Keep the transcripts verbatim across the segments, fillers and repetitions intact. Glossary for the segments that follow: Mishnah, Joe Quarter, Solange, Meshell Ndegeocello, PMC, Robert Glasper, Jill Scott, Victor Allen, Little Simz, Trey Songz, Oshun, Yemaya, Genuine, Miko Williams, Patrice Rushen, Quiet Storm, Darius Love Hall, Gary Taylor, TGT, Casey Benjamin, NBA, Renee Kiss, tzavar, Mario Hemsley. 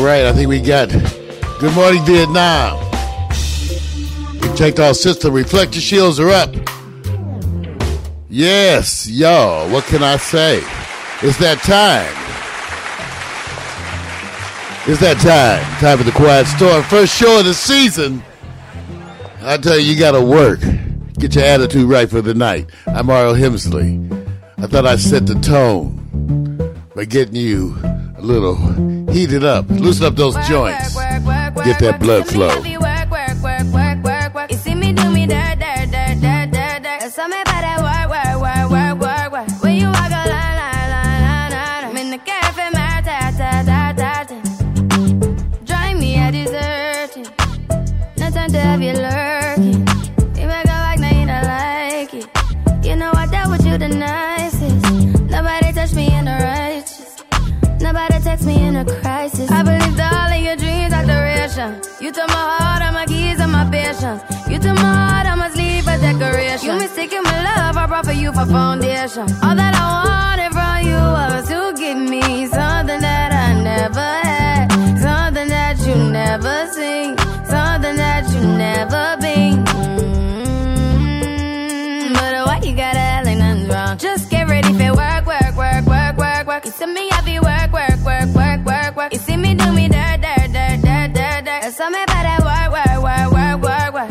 All right, I think we got Good Morning Vietnam. Protect our system. Reflector shields are up. Yes, y'all. What can I say? It's that time. It's that time. Time for the Quiet Storm. First show of the season. I tell you, you got to work. Get your attitude right for the night. I'm Mario Hemsley. I thought I set the tone by getting you a little heated up. Loosen up those joints. Get that blood flow. You see me do me that, that, that, that, that, that. Some about that work, work, work, work, work. When you walk a line, line, line, line, line. I'm in the cafe, my ta, ta, ta, ta, ta. Drive me, I desert you. No time to have you lurking. You make a walk, now you don't like it. You know I dealt with you the nicest. Nobody touched me in the righteous. Nobody text me in a crisis. I believed all of your dreams like duration. You took my heart, all my keys, and my patience. You took my heart, I must leave a decoration. You mistaken my love, I brought for you for foundation. All that I wanted from you was to give me something that I never had, something that you never seen, something that you never been. Mm-hmm. But why you gotta act like nothing's wrong? Just get ready for work, work, work, work, work, work. You tell me I be work, work, work, work, work, work. You see me do me dirt, dirt, dirt, dirt, dirt, dirt. That's all me about that work, work, work, work, work, work.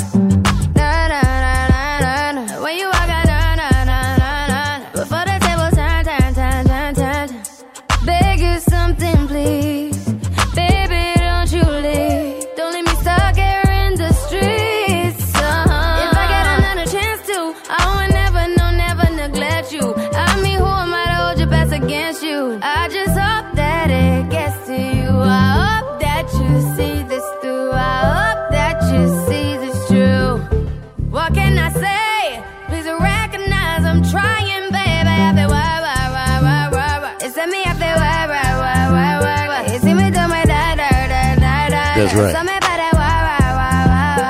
That's right.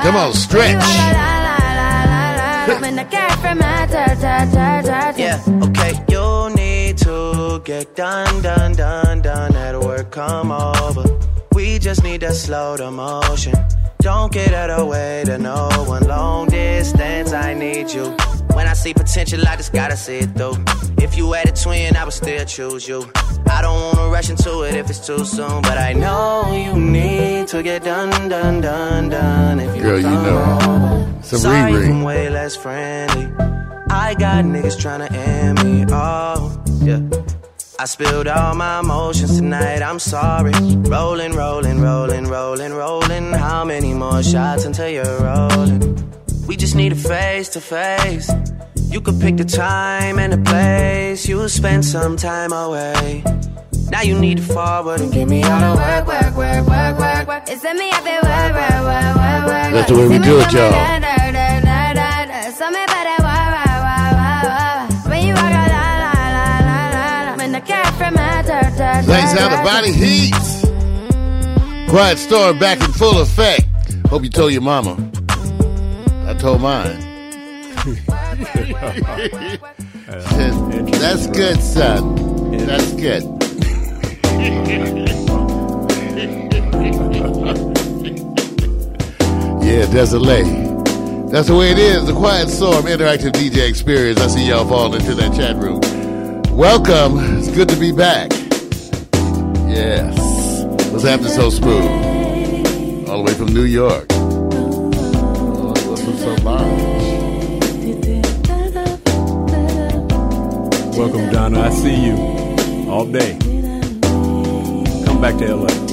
Come on, stretch. Yeah, okay. You need to get done, done, done, done at work. Come over. We just need to slow the motion. Don't get out of the way to no one. Long distance, I need you. When I see potential, I just gotta see it through. If you had a twin, I would still choose you. I don't wanna rush into it if it's too soon, but I know you need to get done, done, done, done. If you girl, you know, it's a sorry, I'm way less friendly. I got niggas tryna end me off. Yeah, I spilled all my emotions tonight. I'm sorry. Rolling, rolling, rolling, rolling, rolling. How many more shots until you're rolling? We just need a face-to-face. You could pick the time and the place. You'll spend some time away. Now you need to forward and give me all the work, work, work, work, work, work. It's me up there, work, work, work, work, work. That's the way we do it, y'all. That's how the body heats. Quiet Storm back in full effect. Hope you told your mama. I told mine. That's good, son. That's good. Yeah, Desolé. That's the way it is. The Quiet Storm interactive D J experience. I see y'all fall into that chat room. Welcome. It's good to be back. Yes. What's happening so smooth? All the way from New York. So welcome, Donna. I see you all day. Come back to L A.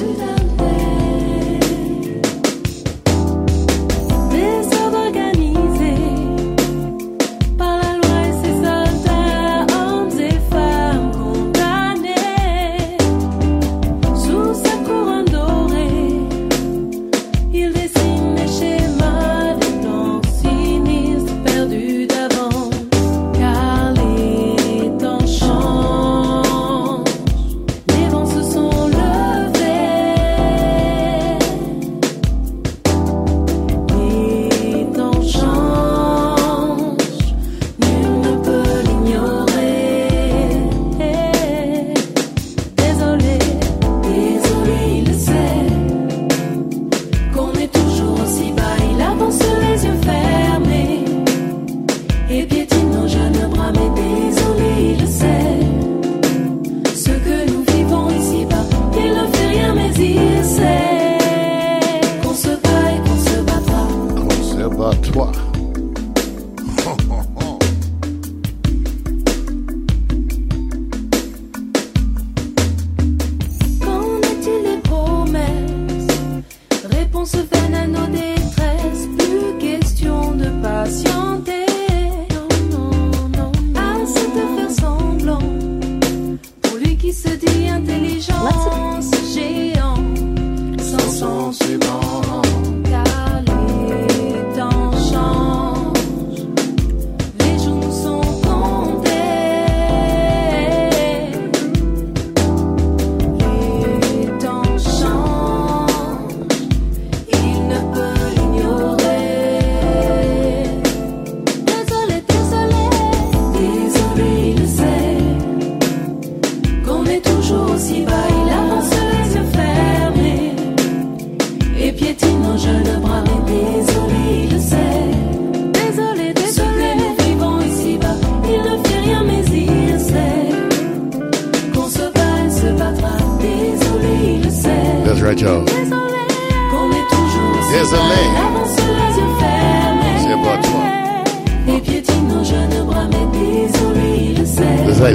arrive à toi.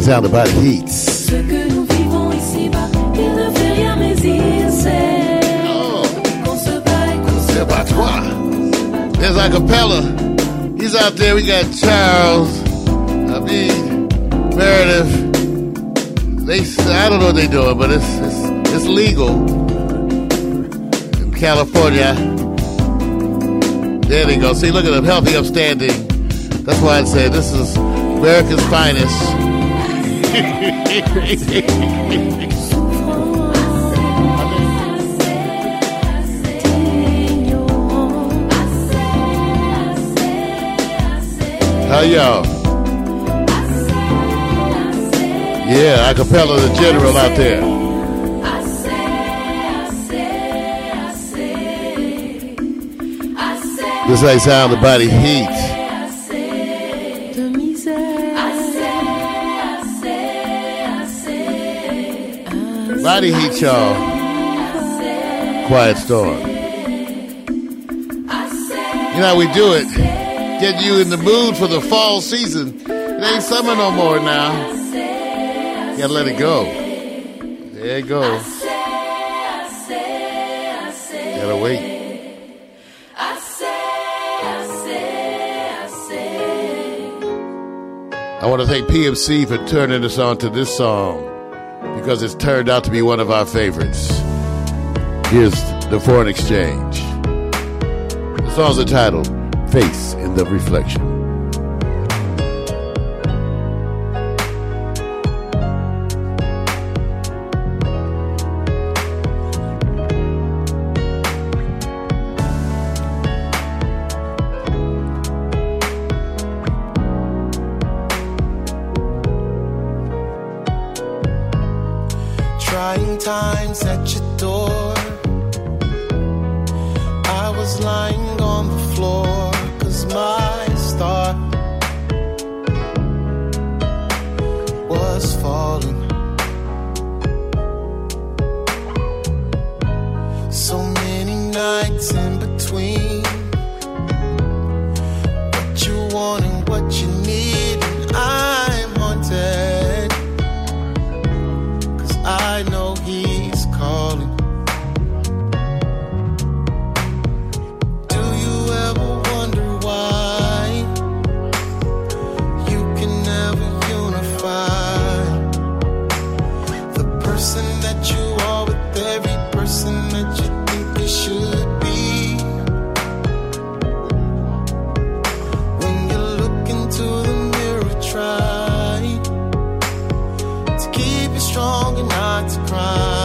Sound about heats. Oh. There's Acapella. He's out there. We got Charles, Abid, Meredith. They, I don't know what they're doing, but it's it's, it's legal in California. There they go. See, look at them, healthy, upstanding. That's why I said this is America's finest. How y'all? Yeah, Acapella the General out there. This ain't sound the body heat. Body heat, y'all. Quiet Storm. You know how we do it. Get you in the mood for the fall season. It ain't summer no more now. You gotta let it go. There it goes. You gotta wait. I want to thank P M C for turning us on to this song, because it's turned out to be one of our favorites. Here's The Foreign Exchange. The song's entitled Face in the Reflection. Times at your door, I was lying on the floor, 'cause my star was falling. So many nights in between, what you want and what you need, and I'm haunted, 'cause I know He's calling. Do you ever wonder why you can never unify the person that you are with every person that you think you should be? When you look into the mirror, try to keep it strong and not to cry.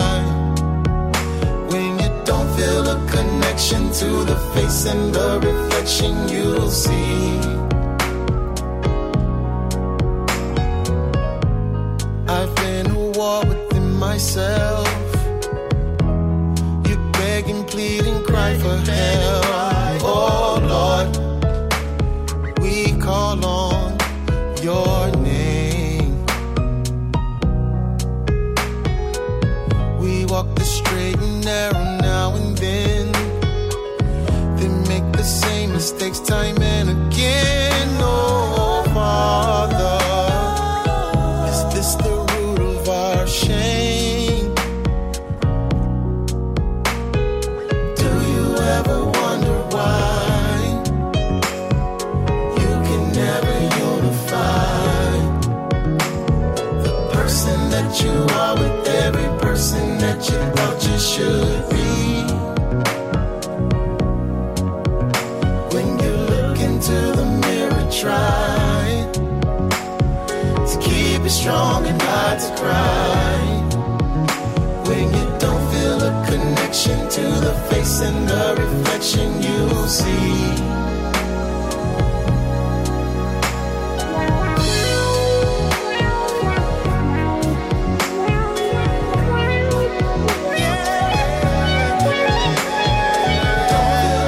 When you don't feel a connection to the face and the reflection you'll see. I've been a war within myself. You beg and plead and cry for help. Oh Lord, we call on your name. Walk the straight and narrow now and then, then make the same mistake. mistakes time and again. Oh, Father, is this the root of our shame? Do you ever wonder why you can never unify the person that you are with every person that you thought you should be? Try to keep it strong and not to cry when you don't feel a connection to the face and the reflection you see. Don't feel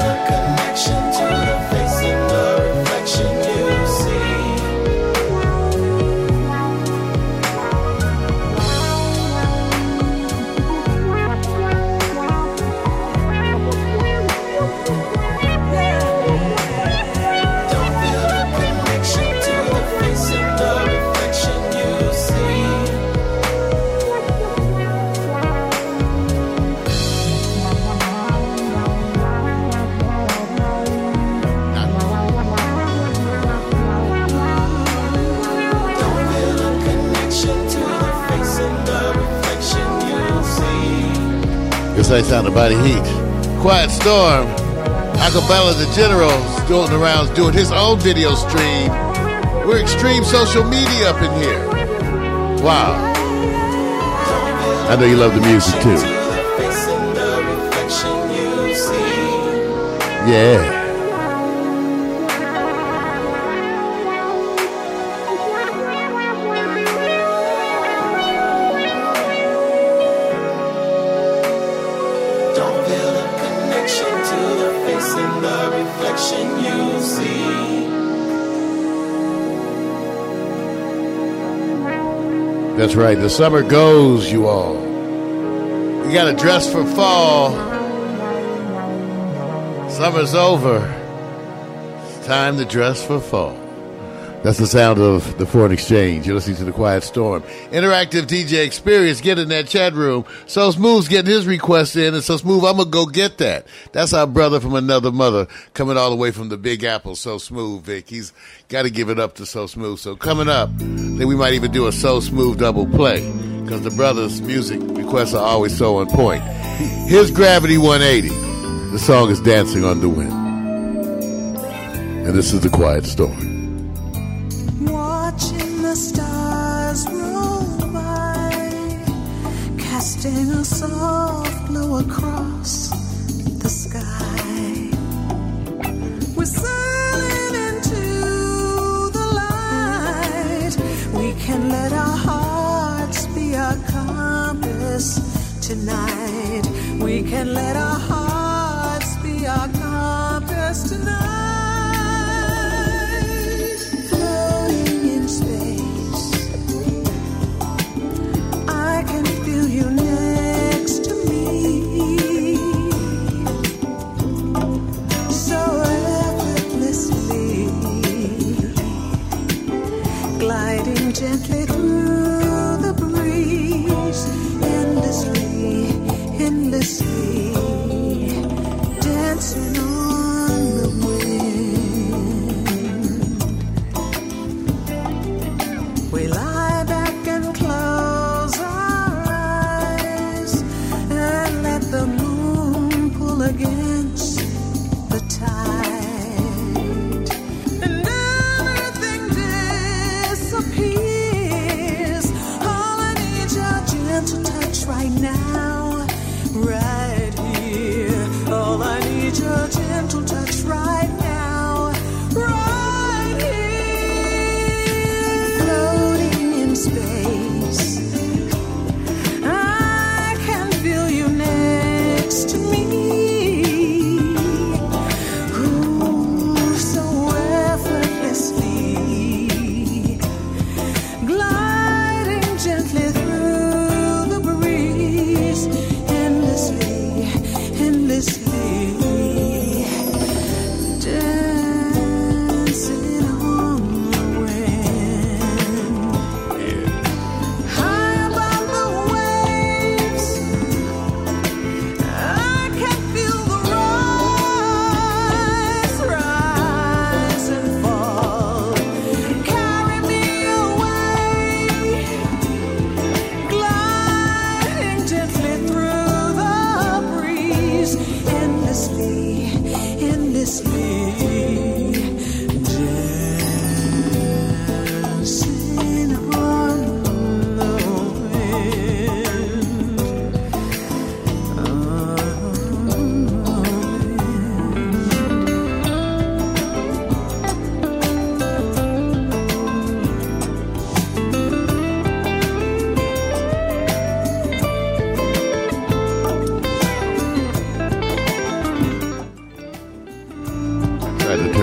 a connection to the face and the reflection you see. Nice sound about heat. Quiet Storm, Acapella the General, doing the rounds, doing his own video stream. We're extreme social media up in here. Wow. I know you love the music too. Yeah. That's right. The summer goes, you all. You got to dress for fall. Summer's over. It's time to dress for fall. That's the sound of The Foreign Exchange. You're listening to The Quiet Storm. Interactive D J experience. Get in that chat room. So Smooth's getting his request in. And so Smooth, I'm going to go get that. That's our brother from another mother coming all the way from the Big Apple. So Smooth, Vic. He's got to give it up to So Smooth. So coming up, then we might even do a So Smooth double play because the brother's music requests are always so on point. Here's Gravity one eighty. The song is Dancing on the Wind. And this is The Quiet Storm. Stars roll by, casting a soft glow across the sky. We're sailing into the light. We can let our hearts be our compass tonight. We can let our hearts be our compass tonight. Floating in space. I can feel you next to me, so effortlessly, gliding gently through the breeze, endlessly, endlessly, dancing on the wind. We lie back and close against the tide, and everything disappears. All I need your gentle touch right now, right here. All I need your gentle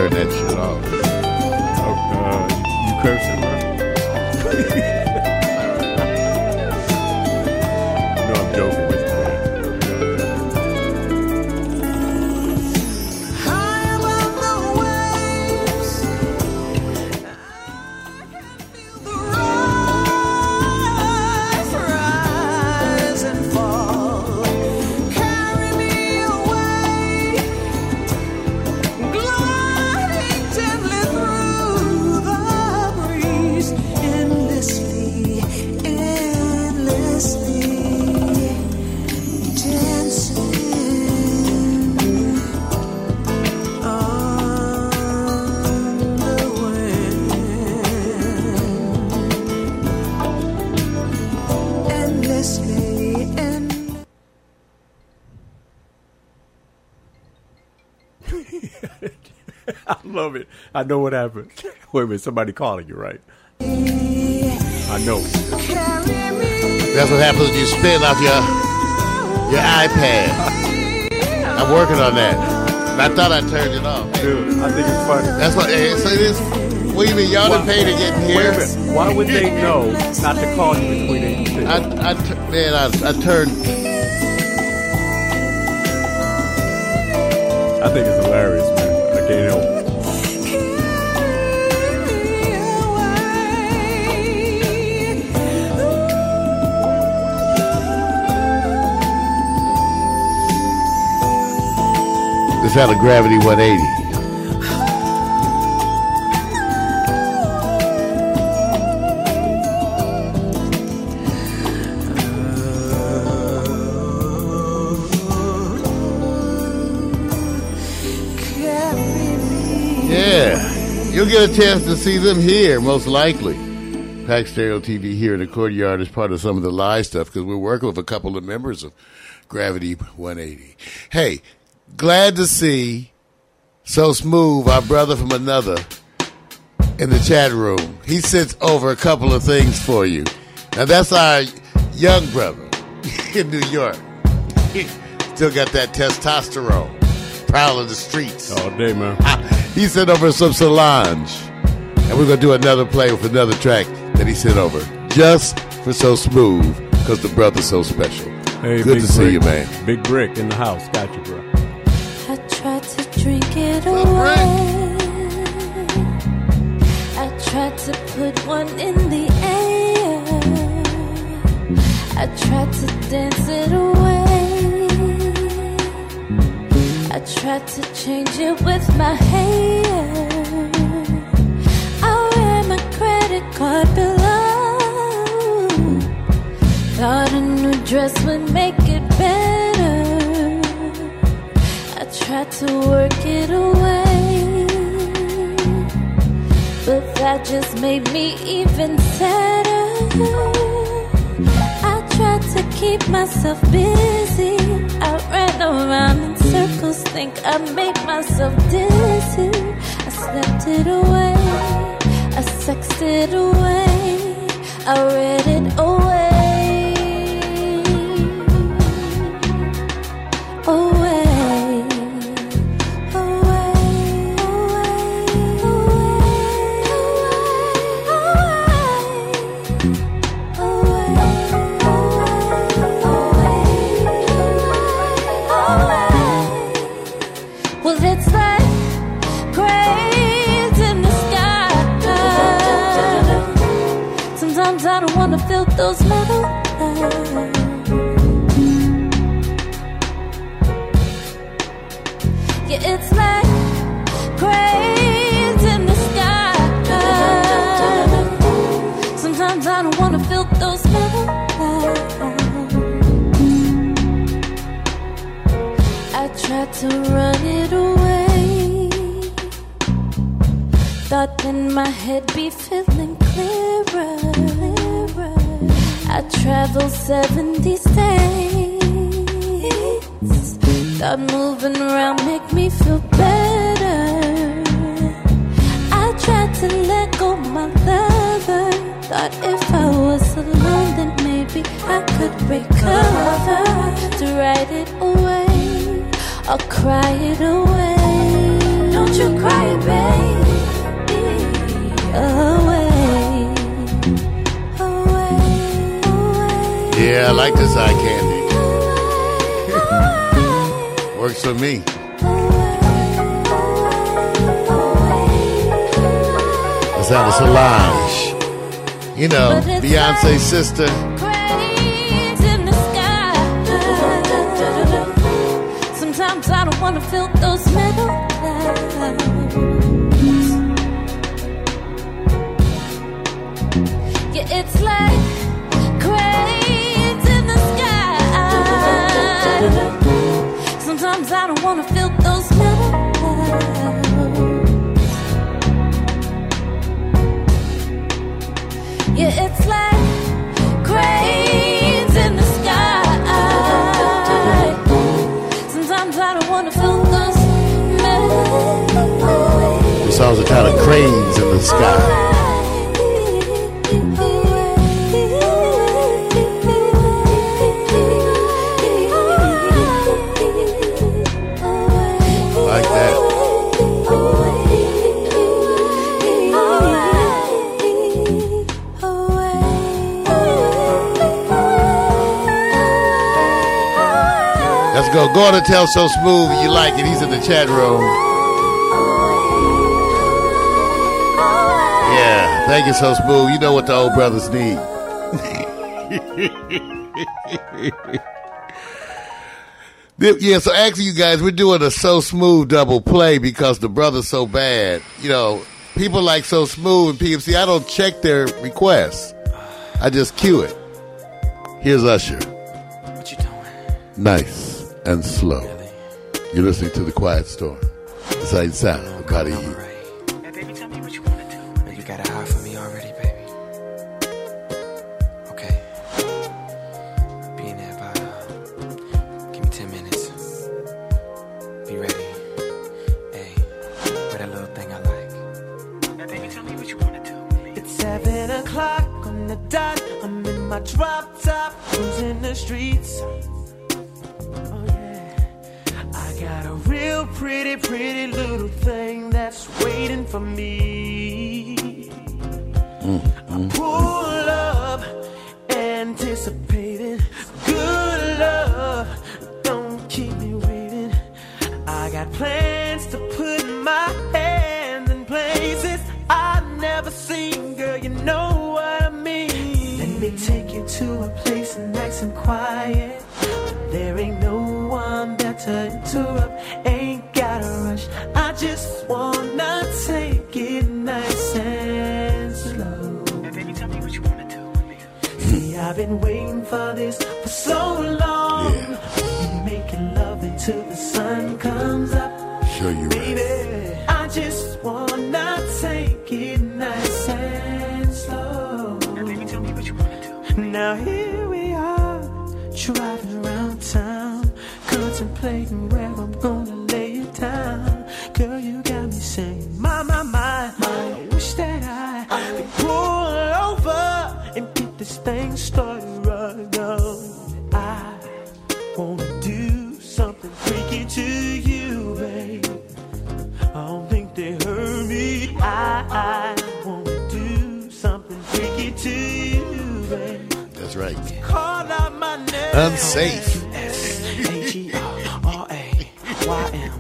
turn that shit off. Uh, you cursing, bro? You know I'm joking with you, man. High above the waves, I can feel the rise, rise and fall. Carry me away, gliding gently through the breeze, endlessly, endlessly dancing on the wind, endlessly, endlessly. I love it. I know what happened. Wait a minute, somebody calling you, right? I know. Carry me That's what happens when you spin off your your iPad. I'm working on that. And I thought I turned it off. Dude, I think it's funny. That's what it's, it is. What do you mean? Y'all done paid to get in Wait a here. minute. Why would they know not to call you between eight and six? I, I tu- man, I, I turned. I think it's hilarious, man. I can't help it. Carry me It's out of Gravity one eighty. Yeah, you'll get a chance to see them here, most likely. Pac-Stereo T V here in the courtyard is part of some of the live stuff because we're working with a couple of members of Gravity one eighty. Hey, glad to see So Smooth, our brother from another, in the chat room. He sits over a couple of things for you. Now, that's our young brother in New York. Still got that testosterone prowling the streets all day, man. He sent over some Solange, and we're gonna do another play with another track that he sent over just for So Smooth because the brother's so special. Hey, good to see you, man. Big Brick in the house, got you, bro. I tried to drink it Up, away. I tried to put one in the air. I tried to dance it away. I tried to change it with my hair. I ran my credit card below. Thought a new dress would make it better. I tried to work it away, but that just made me even sadder. I tried to keep myself busy. I ran around in circles, think I made myself dizzy. I slept it away, I sexed it away, I read it away, away, away, away, away, away. Well, it's like cranes in the sky. Sometimes I don't wanna feel those metal lines. Yeah, it's like cranes in the sky. Sometimes I don't wanna feel those metal lines. I tried to run it away. Thought then my head be feeling clearer, clearer. I traveled seventy states. Thought moving around make me feel better. I tried to let go my lover. Thought if I was alone then maybe I could recover. To write it away, I'll cry it away. Don't you cry it, baby. like this eye candy. Works for me. Let's have a Solange. You know, Beyonce's sister. Sometimes I don't want to feel those metal lines. Yeah, it's like cranes in the sky. Sometimes I don't want to feel those metal lines. Yeah, it's like cranes in the sky. Sometimes I don't want to feel those metal lines. It sounds like kind of cranes in the sky. Go, go on and tell So Smooth you like it. He's in the chat room. Yeah, thank you, So Smooth. You know what the old brothers need. Yeah, so actually, you guys, we're doing a So Smooth double play because the brother's so bad. You know, people like So Smooth and P M C, I don't check their requests. I just cue it. Here's Usher. What you doing? Nice. And slow. Really? You're listening to the Quiet Storm. It's how you sound. I'm about to eat. Hey, baby, tell me what you want to do. You got a high for me already, baby. Okay. Be in there by. Uh, give me ten minutes. Be ready. Hey, for that little thing I like. Now, baby, tell me what you want to do. Baby. It's seven o'clock on the dot. I'm in my drop top, cruising the streets. Got a real pretty, pretty little thing that's waiting for me. Mm, mm. I pull up, anticipating good love. Don't keep me waiting. I got plans to put my hands in places I've never seen. Girl, you know what I mean. Let me take you to a place nice and quiet. There ain't no one better to interrupt, ain't gotta rush. I just wanna take it nice and slow. Now, baby, tell me what you wanna do with me. See, I've been waiting for this for so long. Yeah. Making love until the sun comes up. Sure you baby, right. I just wanna take it nice and slow. Now, baby, tell me what you wanna do. Baby. Now here we are, driving around town, contemplating where I'm gonna lay it down. Girl, you got me saying, my, my, my, my. I wish that I, I could pull over and get this thing started right up. I wanna do something freaky to you, babe. I don't think they heard me. I, I wanna do something freaky to you, babe. That's right. Call out my name. Unsafe. S A G E R R A Y M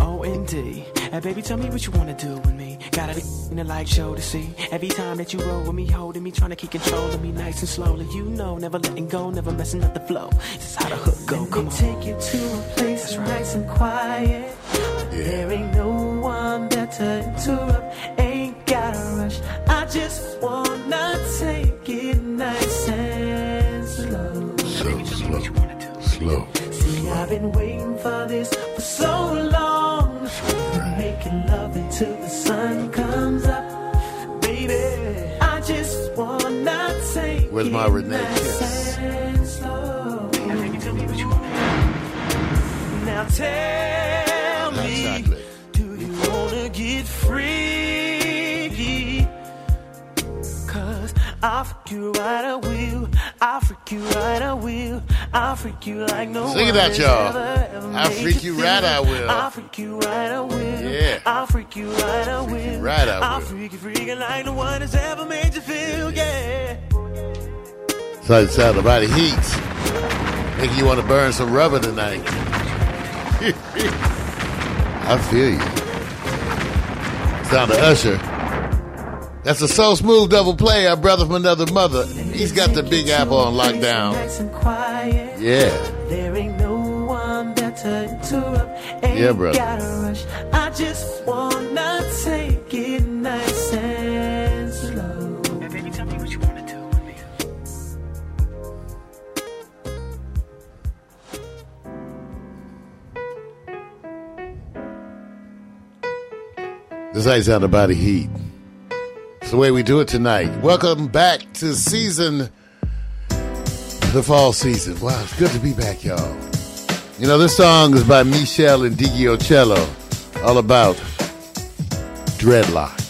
O N D. Hey, baby, tell me what you want to do with me. Gotta be in the light show to see. Every time that you roll with me, holding me, trying to keep control of me nice and slowly. You know, never letting go, never messing up the flow. This is how the hook go. Come on. Take you to a place that's right, nice and quiet. Yeah. There ain't no one better to interrupt. Ain't gotta rush. I just wanna take it nice and slow. Slow, slow. Slow. See, slow. I've been waiting for this for so long. Right. Making love until the sun comes up. Baby, I just wanna take. Where's my Renee? Nice and slow. Now, baby, tell me what you want. Now tell Not me, chocolate. Do you wanna get free? Cause I'll freak you right, I will. I'll freak you right, I will. I'll freak you like no one. Sing it out, y'all. I'll freak you right, I will. I'll freak you right, I will. Yeah. I'll freak you right, I will. Right, I will. I'll freak you freaking like no one has ever made you feel, yeah. So it sounds about the heat. Think you want to burn some rubber tonight. I feel you. It's down to Usher. That's a So Smooth double play, our brother from another mother. He's got the Big Apple on lockdown. Yeah. There ain't no one better to interrupt. Yeah, brother. I just want to take it nice and slow. Now, baby, tell me what you want to do with me. This ain't out of body heat. It's the way we do it tonight. Welcome back to season, the fall season. Wow, it's good to be back, y'all. You know, this song is by Meshell Ndegeocello, all about dreadlock.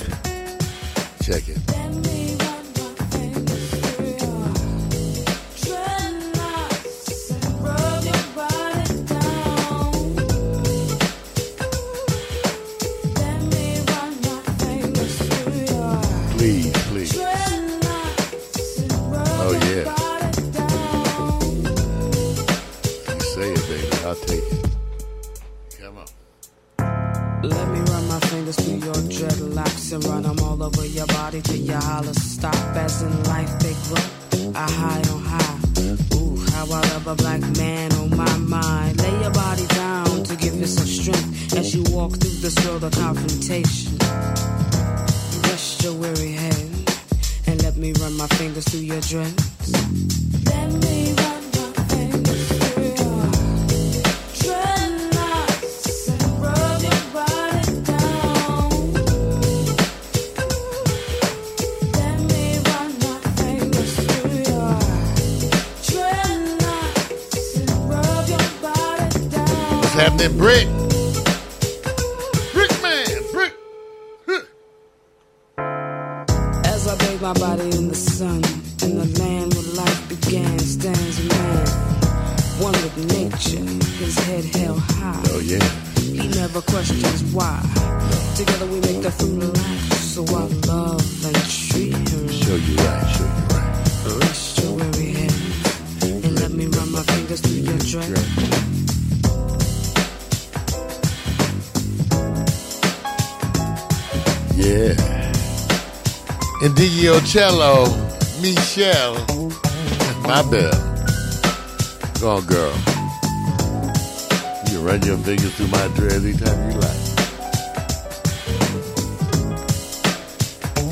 Check it. Cello, Meshell, my bell. Go on, girl. You can run your fingers through my dreads anytime you like.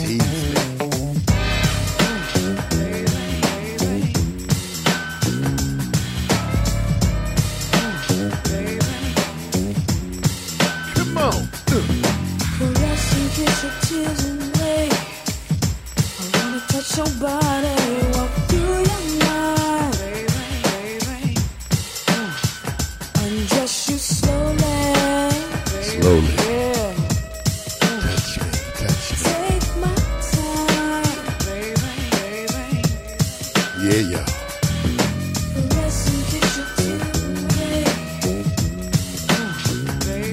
Tease me. Come on. Caressing, kiss your tears. Your body, walk through your mind, baby, baby. Undress you slowly, slowly. Yeah. Touch me, touch me. Take my time, baby, baby. Yeah, y'all. Yeah. Rest and get your tears away, baby.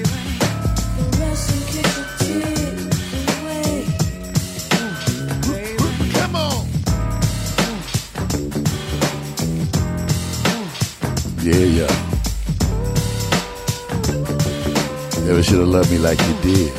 Rest and get your tears away. Yeah, yeah. Never should have loved me like you did.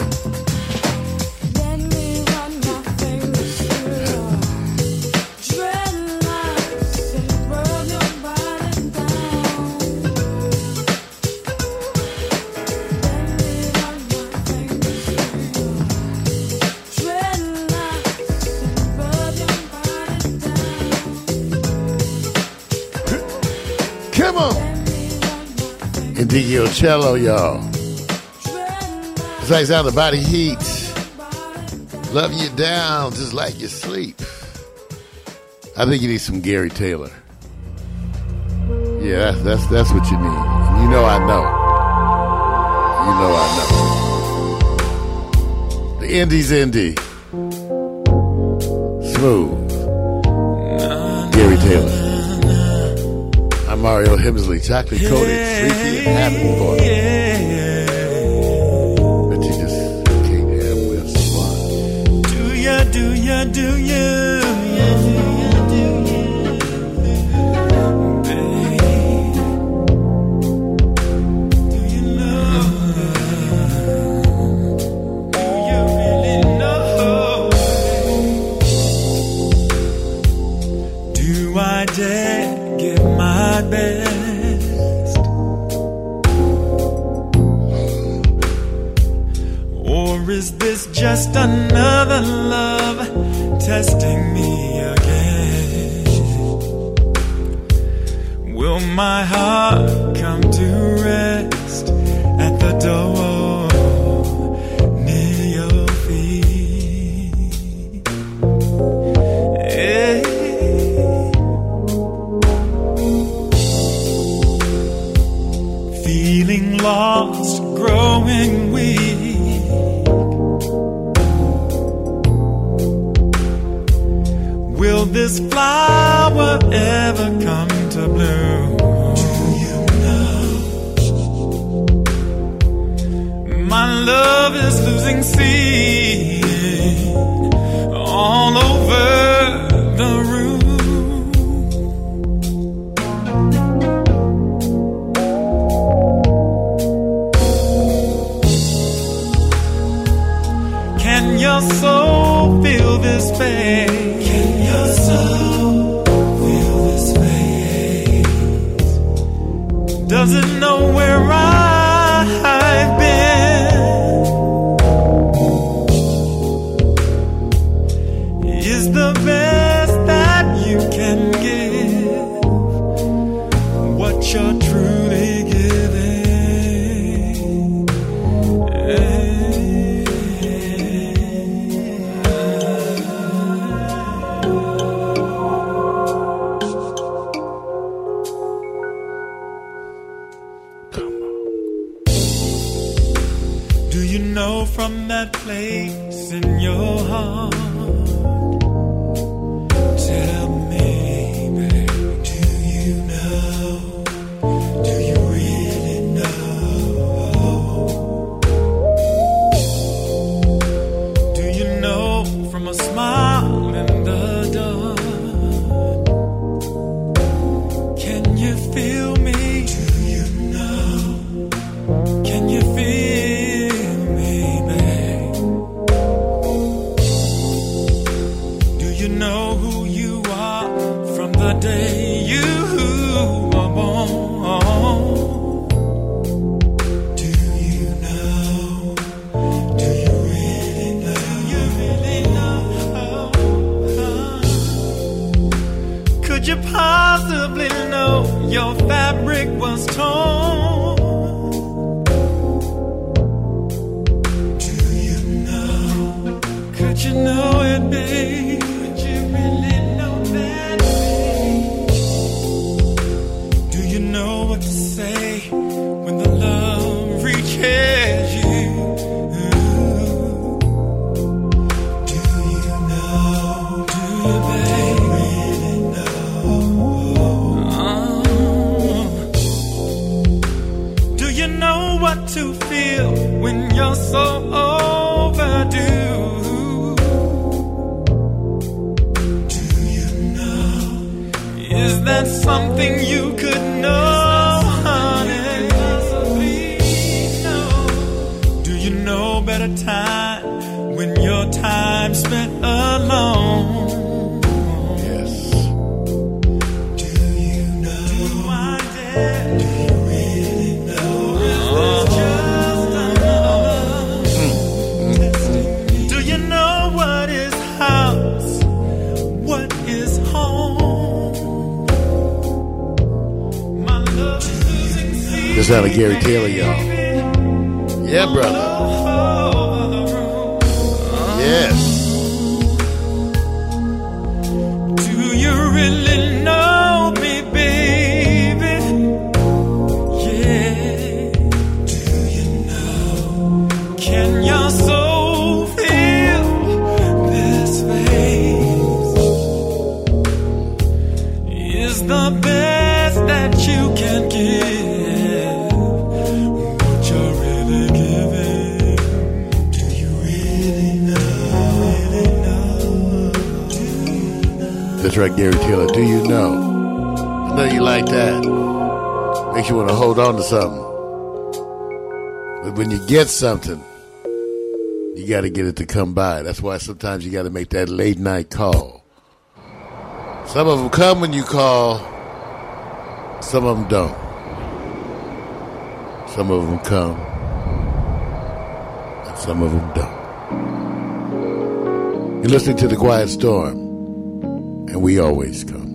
Ndegeocello, y'all. It's like it's out of body heat. Love you down just like you sleep. I think you need some Gary Taylor. Yeah, that's that's, that's what you need. And you know I know. You know I know. The Indies Indie. Smooth. Gary Taylor. Mario Hemsley, chocolate coated, yeah, freaky, and happy for them. Yeah. But you just can't have with smile. Do ya, do ya, do ya, do ya, do ya, do ya, baby. another love testing me again. Will my heart come to rest at the door near your feet? Yeah. Feeling lost, growing weak, will this flower ever come to bloom? Do you know? My love is losing seed all over the room. Can your soul feel this pain? Doesn't know where I've been. Is the best that you can give what you're truly giving? From that place in your heart, tell me, baby, do you know? Do you really know? Do you know from a smile in the dark? Can you feel me? Do you know? Can you feel? Possibly know your fabric was torn. Do you know? Could you know it, babe? Could you really know that, babe? Do you know what to say when the love reaches you? Do you know? Do you, babe? Really know? What to feel when you're so overdue? Do you know? Is that something you could know, honey? Please know. Do you know better time when your time spent alone? This out of Gary Taylor, y'all. Yeah, brother. Yes. Do you really know me, baby? Yeah. Do you know? Can your soul feel this face? Is the best that you can give? That's right, Gary Taylor. Do you know? I know you like that. Makes you want to hold on to something. But when you get something, you got to get it to come by. That's why sometimes you got to make that late night call. Some of them come when you call. Some of them don't. Some of them come. And some of them don't. You're listening to The Quiet Storm, and we always come.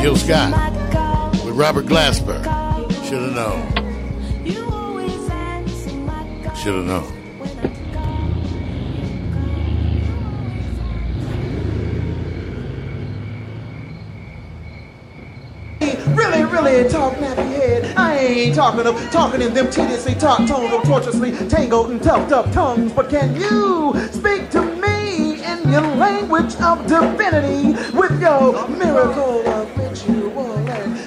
Jill Scott with Robert Glasper. Shoulda known. Shoulda known. Really, really talk nappy head. I ain't talking of talking in them tediously, talk tonal, tortuously, tangled and tucked up tongues. But can you speak to me in your language of divinity with your miracle?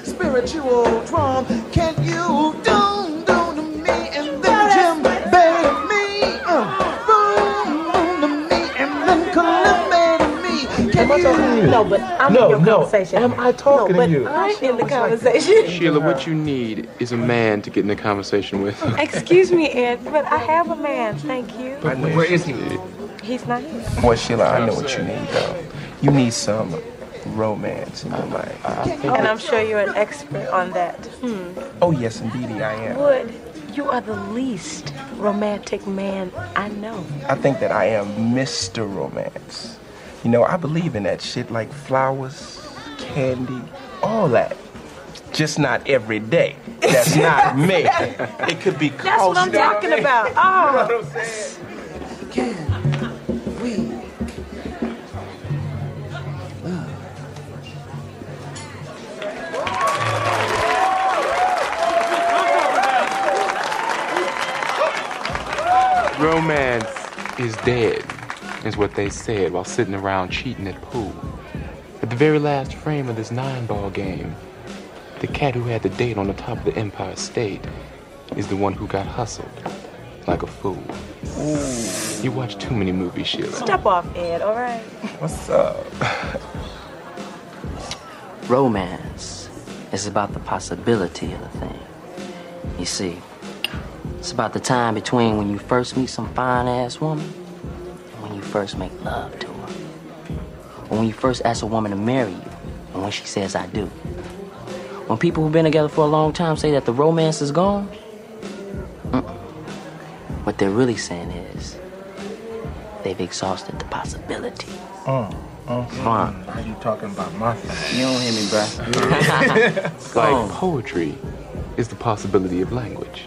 Spiritual drum, can you do, do to me and then djembe me, uh, boom, boom to me and then kalimba to me? Can you? No, but I'm no, in your no. conversation. Am I talking no, to you? I'm in the conversation. Sheila, what you need is a man to get in a conversation with. Excuse me, Ed, but I have a man, thank you. But where is he? He's not here. Boy, Sheila, I know what you need, though. You need some romance in your life. And I'm sure you're an expert on that. Hmm. Oh, yes, indeedy, I am. Wood, you are the least romantic man I know. I think that I am Mister Romance. You know, I believe in that shit like flowers, candy, all that. Just not every day. That's not me. It could be close. That's what I'm talking about. Oh. You know what I'm saying? Can we? Romance is dead, is what they said while sitting around cheating at pool. At the very last frame of this nine-ball game, the cat who had the date on the top of the Empire State is the one who got hustled like a fool. Ooh. You watch too many movies, Sheila. Step off, Ed, all right? What's up? Romance is about the possibility of a thing. You see, it's about the time between when you first meet some fine-ass woman and when you first make love to her. Or when you first ask a woman to marry you and when she says, I do. When people who've been together for a long time say that the romance is gone, mm-mm. What they're really saying is they've exhausted the possibility. Mm, mm, Fun. Are you talking about my thing? You don't hear me, bro. Like oh. Poetry is the possibility of language.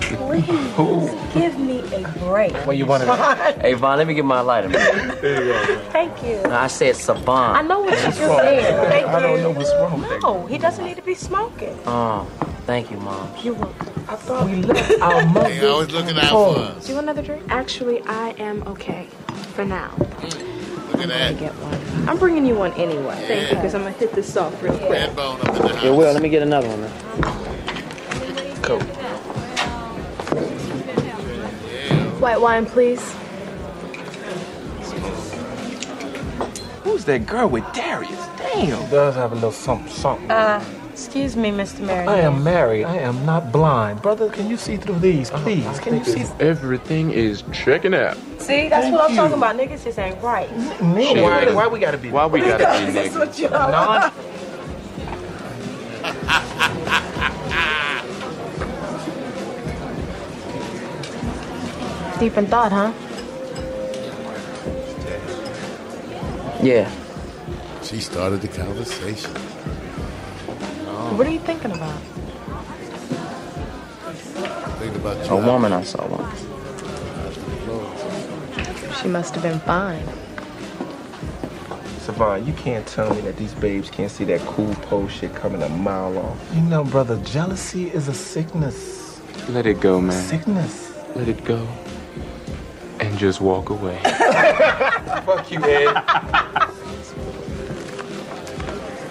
Please, give me a break. What you want to do? Hey, Vaughn, let me get my lighter. There you go. Thank you. No, I said savant. I know what you said. Thank I you. don't know what's wrong with that. No, he doesn't need to be smoking. Oh, thank you, Mom. You're welcome. I thought we left our mother. Hey, I was looking out for us. Do you want another drink? Actually, I am okay for now. Mm, look at I'm that. Gonna get one. I'm bringing you one anyway. Yeah. Thank you, because I'm going to hit this off real quick. Red bone up in the house. Yeah, well, let me get another one then. Cool. White wine, please. Who's that girl with Darius? Damn. She does have a little something, something. Uh, excuse me, Mister Mary. I am married. I am not blind. Brother, can you see through these, please? Uh, can you see? Everything is checking out. See, that's Thank what I'm you. talking about. Niggas just ain't right. Niggas. Why, why we gotta be Why we gotta be niggas? That's what Deep in thought, huh? Yeah. She started the conversation. Oh. What are you thinking about? Thinking about you. A woman I saw once. She must have been fine. Savon, you can't tell me that these babes can't see that cool pole shit coming a mile off. You know, brother, jealousy is a sickness. Let it go, man. Sickness. Let it go. And just walk away. Fuck you, Ed.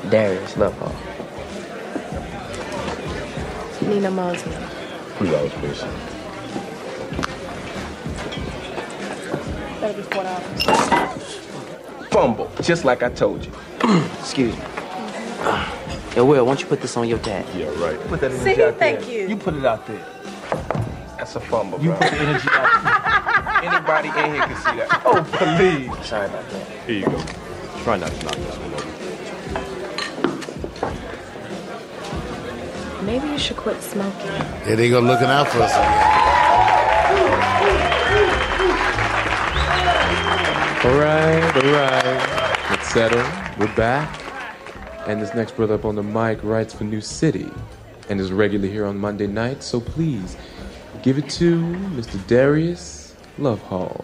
Darius, love her. Nina Moses. Who's that person? thirty-four dollars. Fumble, just like I told you. Excuse me. Mm-hmm. Yo, Will, why don't you put this on your dad? Yeah, right. Put that energy See, out thank there. you. You put it out there. That's a fumble, bro. You put the energy out there. Anybody in here can see that. Oh, please. Sorry about that. Here you go. Try not to knock this one over. Maybe you should quit smoking. Yeah, they go looking out for us again. All right, all right. Let's settle. We're back. And this next brother up on the mic writes for New City and is regularly here on Monday night. So please give it to Mister Darius Love Hall.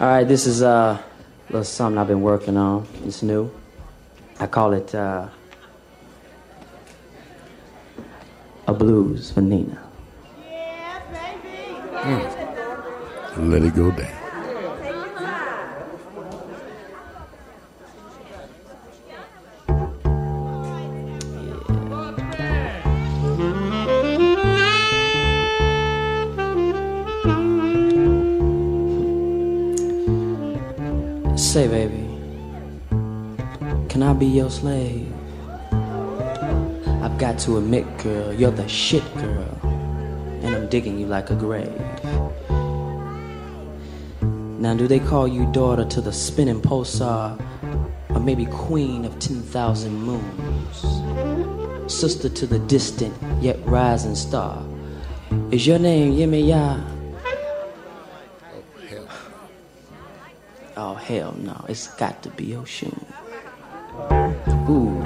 All right, this is uh, a little something I've been working on. It's new. I call it uh, a blues for Nina. Yeah, baby. Mm. Let it go down. Say, baby, can I be your slave? I've got to admit, girl, you're the shit, girl, and I'm digging you like a grave. Now, do they call you daughter to the spinning pulsar, or maybe queen of ten thousand moons? Sister to the distant yet rising star. Is your name Yemaya? Oh, hell no. It's got to be Oshun. Ooh.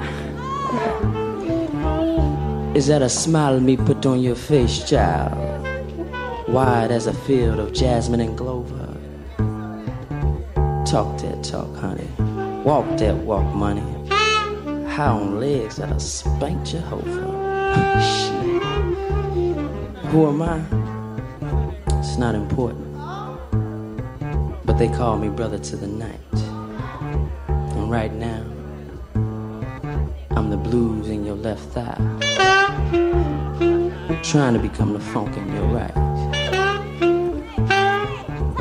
Is that a smile me put on your face, child? Wide as a field of jasmine and clover. Talk that talk, honey. Walk that walk, money. High on legs that'll spank Jehovah. Shit. Who am I? It's not important. But they call me brother to the night. And right now, I'm the blues in your left thigh. I'm trying to become the funk in your right.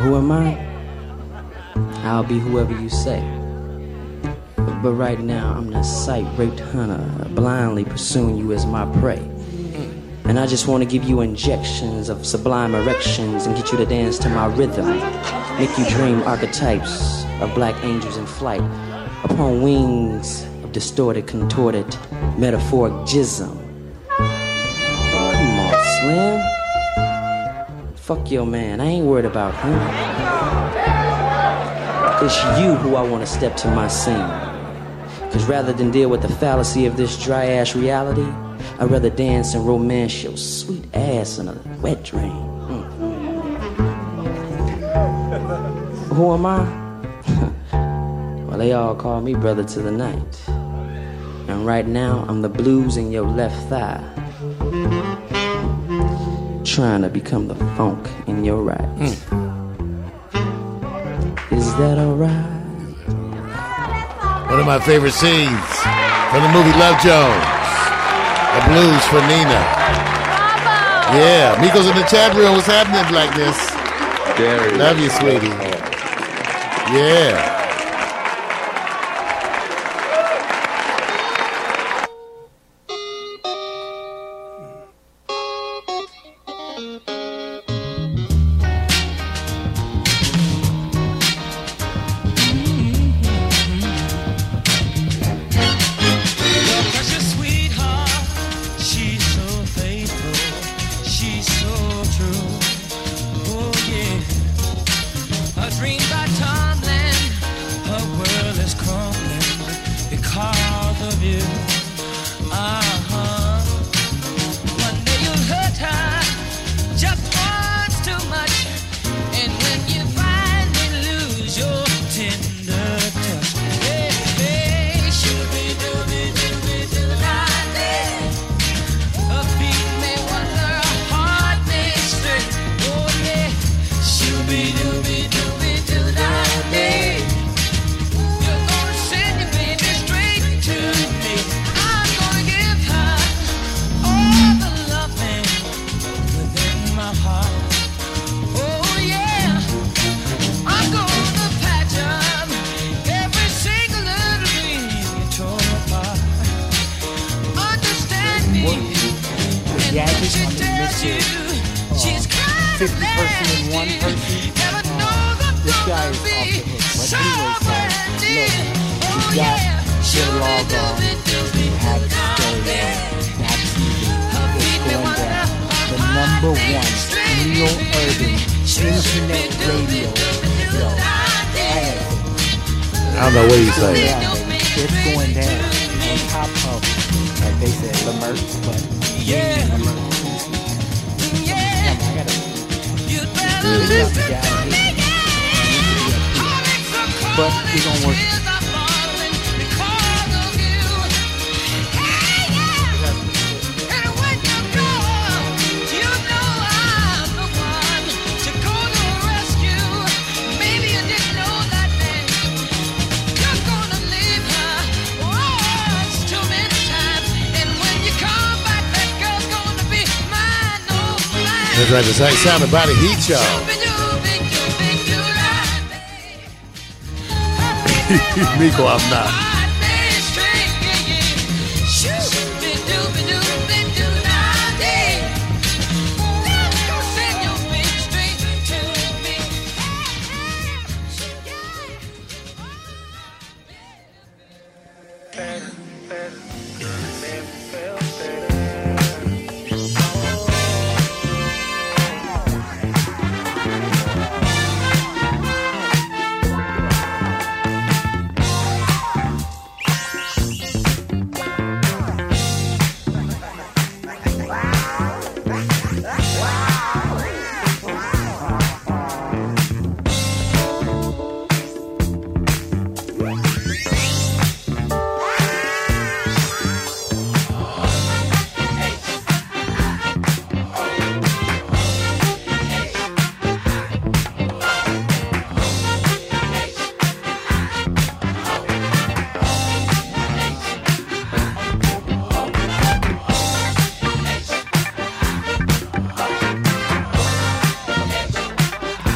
Who am I? I'll be whoever you say. But right now, I'm that sight-raped hunter, blindly pursuing you as my prey. And I just want to give you injections of sublime erections and get you to dance to my rhythm. Make you dream archetypes of black angels in flight upon wings of distorted, contorted, metaphoric jism. Come on, Slim. Fuck your man. I ain't worried about him. It's you who I want to step to my scene. Cause rather than deal with the fallacy of this dry ass reality, I'd rather dance and romance your sweet ass in a wet dream. Mm. Who am I? Well, they all call me brother to the night. And right now, I'm the blues in your left thigh. Trying to become the funk in your right. Mm. Is that alright? One of my favorite scenes from the movie Love Jones. The blues for Nina. Bravo. Yeah, Miko's in the chat room. What's happening, Blackness? Gary. Love you, sweetie. It's like sound about a heat show. Miko, I'm not.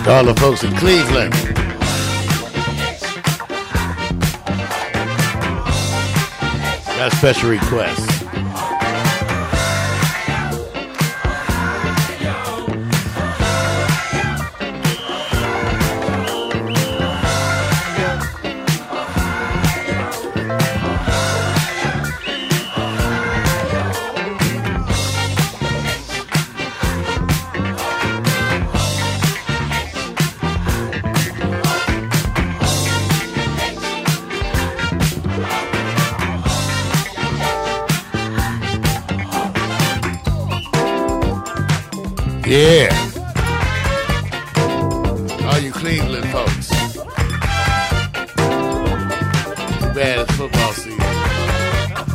to all the folks in Cleveland. Got a special request. Yeah. All you Cleveland folks. Too bad it's football season.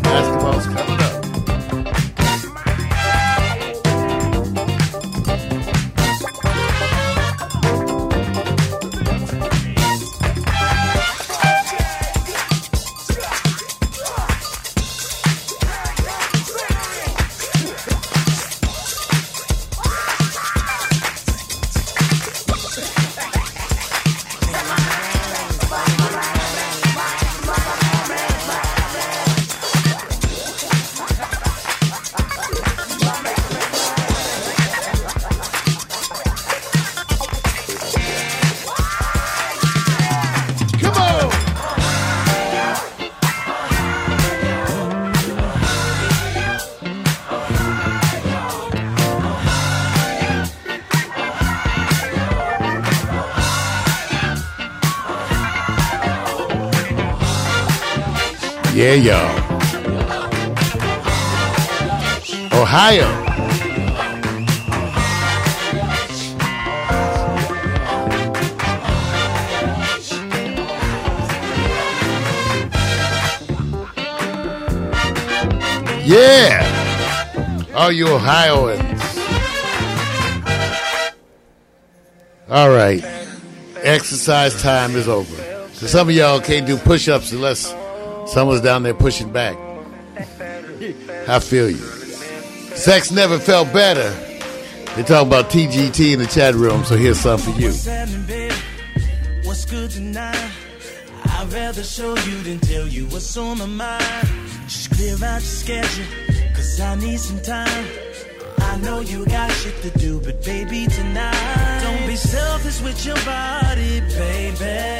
Basketball's coming Yeah, y'all. Ohio. Yeah. All you Ohioans. All right. Exercise time is over. So some of y'all can't do push-ups unless someone's down there pushing back. I feel you. Sex never felt better. They talk about T G T in the chat room, so here's some for you. What's good tonight? I'd rather show you than tell you what's on my mind. Just clear out your schedule, cause I need some time. I know you got shit to do, but baby, tonight, don't be selfish with your body, baby.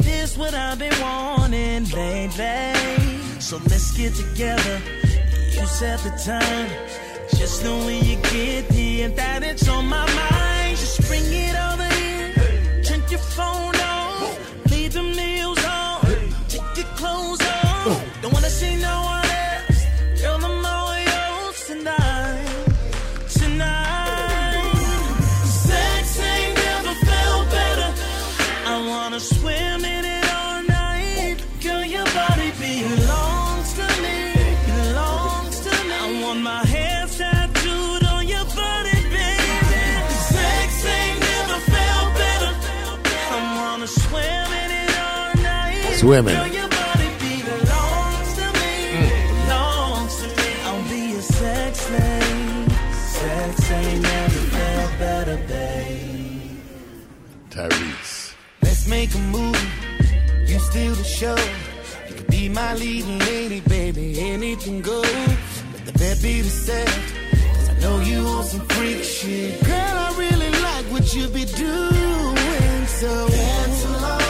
This what I've been wanting lately. So let's get together. You set the time. Just know when you get here that it's on my mind. Just bring it over here. Turn your phone on. Leave the meals on. Take your clothes on. Don't wanna see no one else. Girl, I'm all yours tonight. Tonight. Sex ain't never felt better. I wanna swim in it. Women. I'll be a sex slave. Sex ain't never felt better, babe. Tyrese. Let's make a movie. You steal the show. You could be my leading lady, baby. Anything goes. Let the bed be the set. Cause I know you want some freak shit. Girl, I really like what you be doing. So dance along.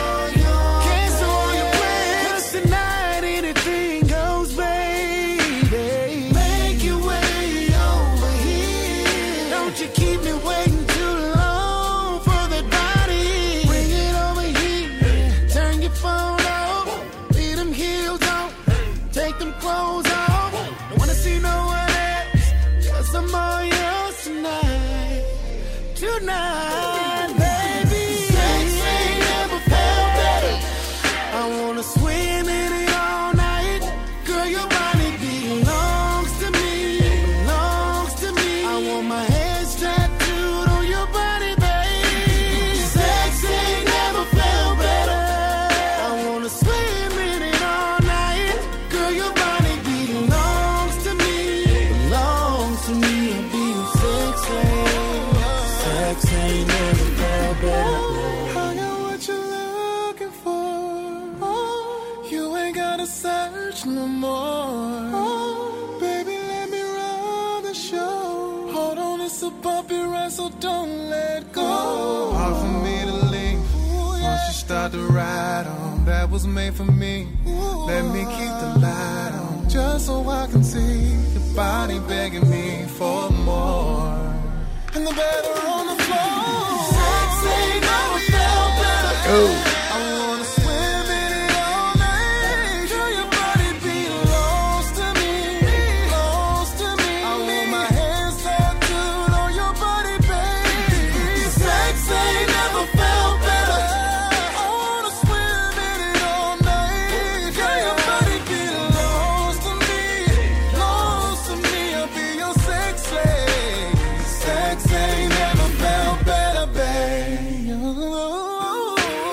Tonight, baby. Sex ain't about to ride on that was made for me. Ooh. Let me keep the light on just so I can see your body begging me for more. And the bed are on the floor. Sexy, now we feel better. Oh.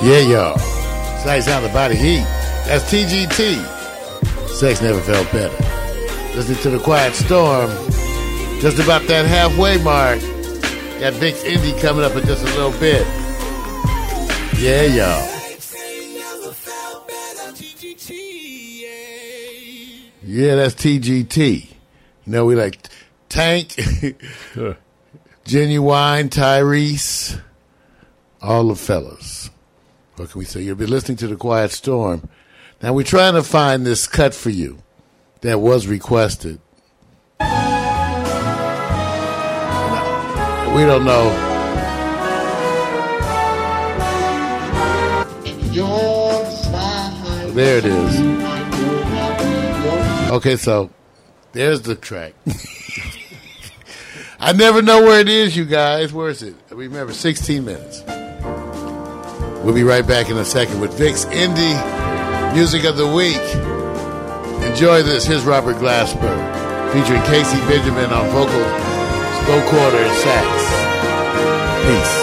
Yeah, y'all. It's how you sound the body heat. That's T G T. Sex never felt better. Listening to the Quiet Storm. Just about that halfway mark. Got Vic's Indie coming up in just a little bit. Yeah, y'all. Yeah, that's T G T. You know, we like Tank, Genuine, Tyrese, all the fellas. What can we say? You've been listening to The Quiet Storm. Now we're trying to find this cut for you that was requested. Now, we don't know. There it is. Okay, so there's the track. I never know where it is, you guys. Where is it? Remember, sixteen minutes. We'll be right back in a second with Vic's Indie Music of the Week. Enjoy this. Here's Robert Glasper featuring Casey Benjamin on vocal, Joe Quarter, and sax. Peace.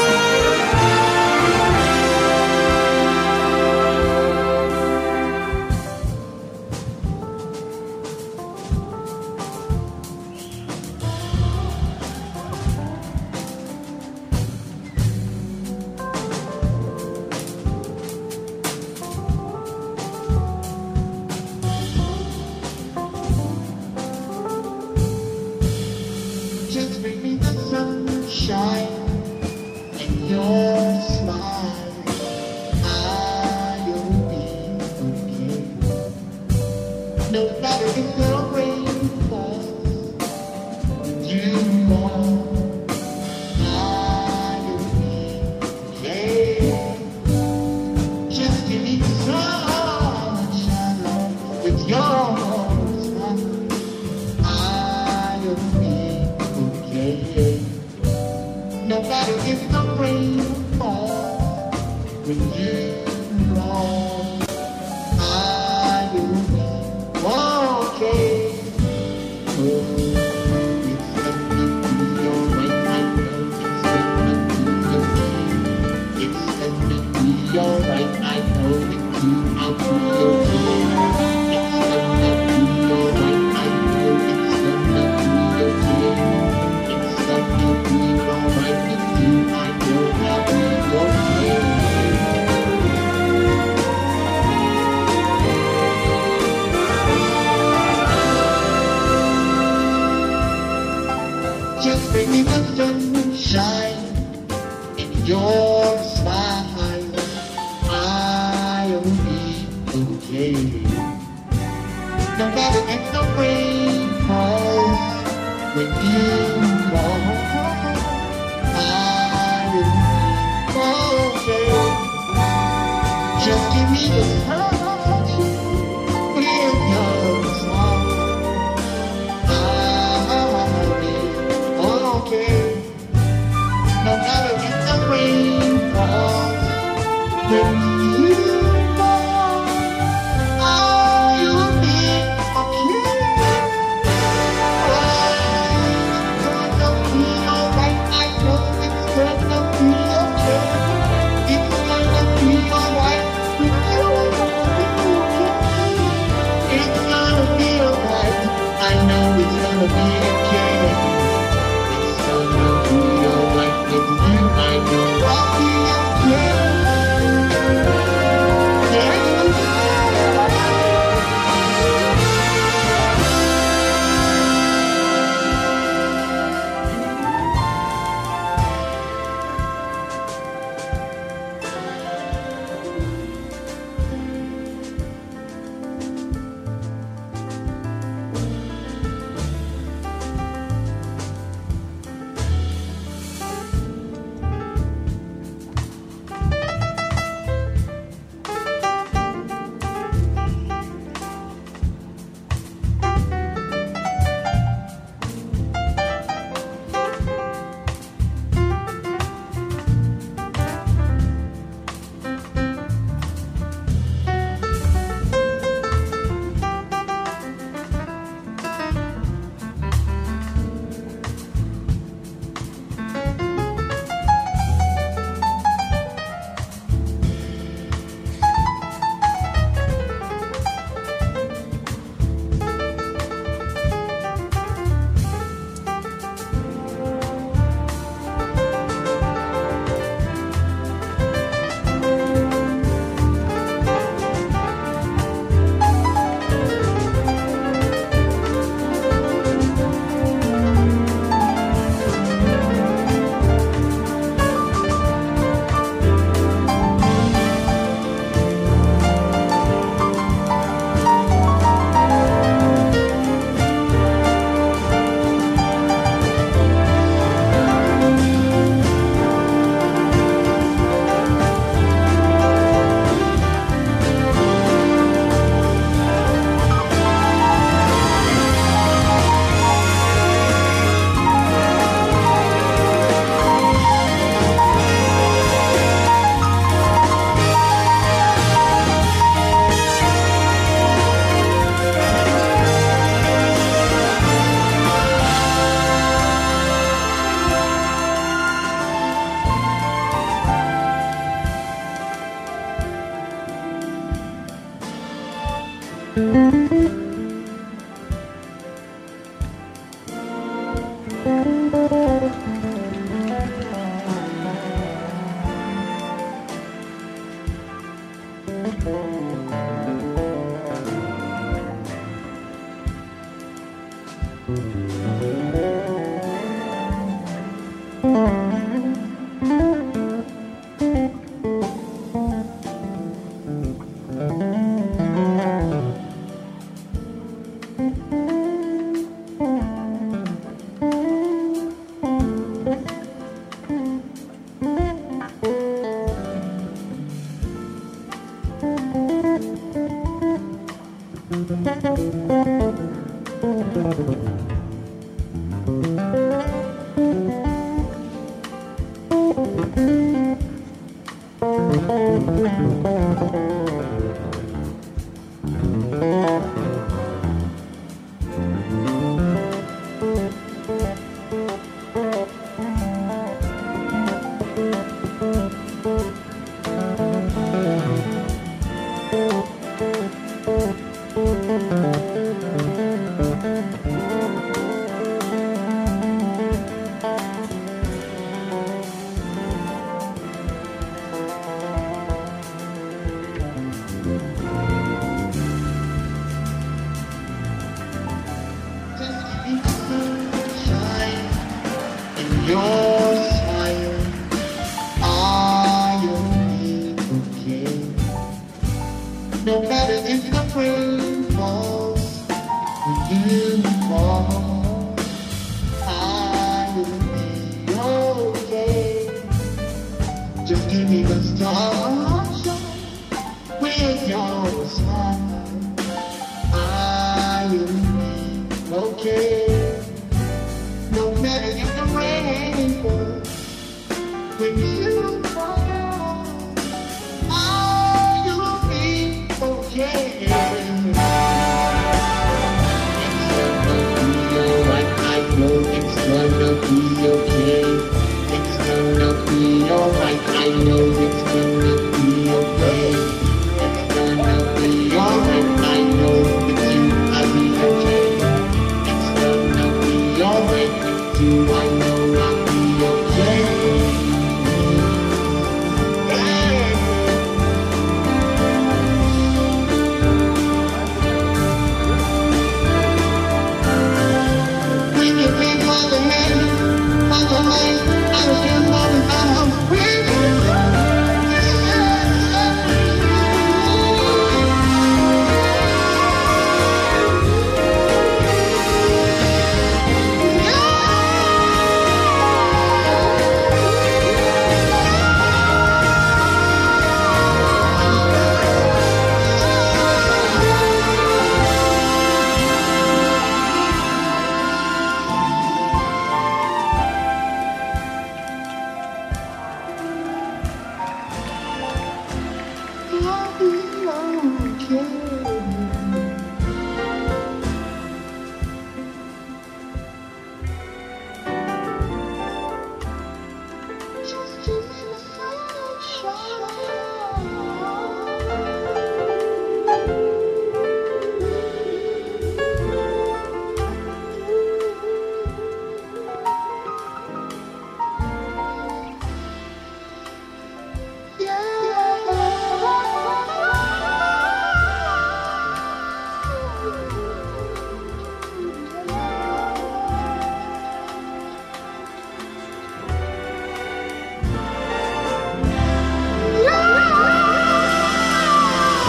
It's gonna be alright with you, I know I'll be okay.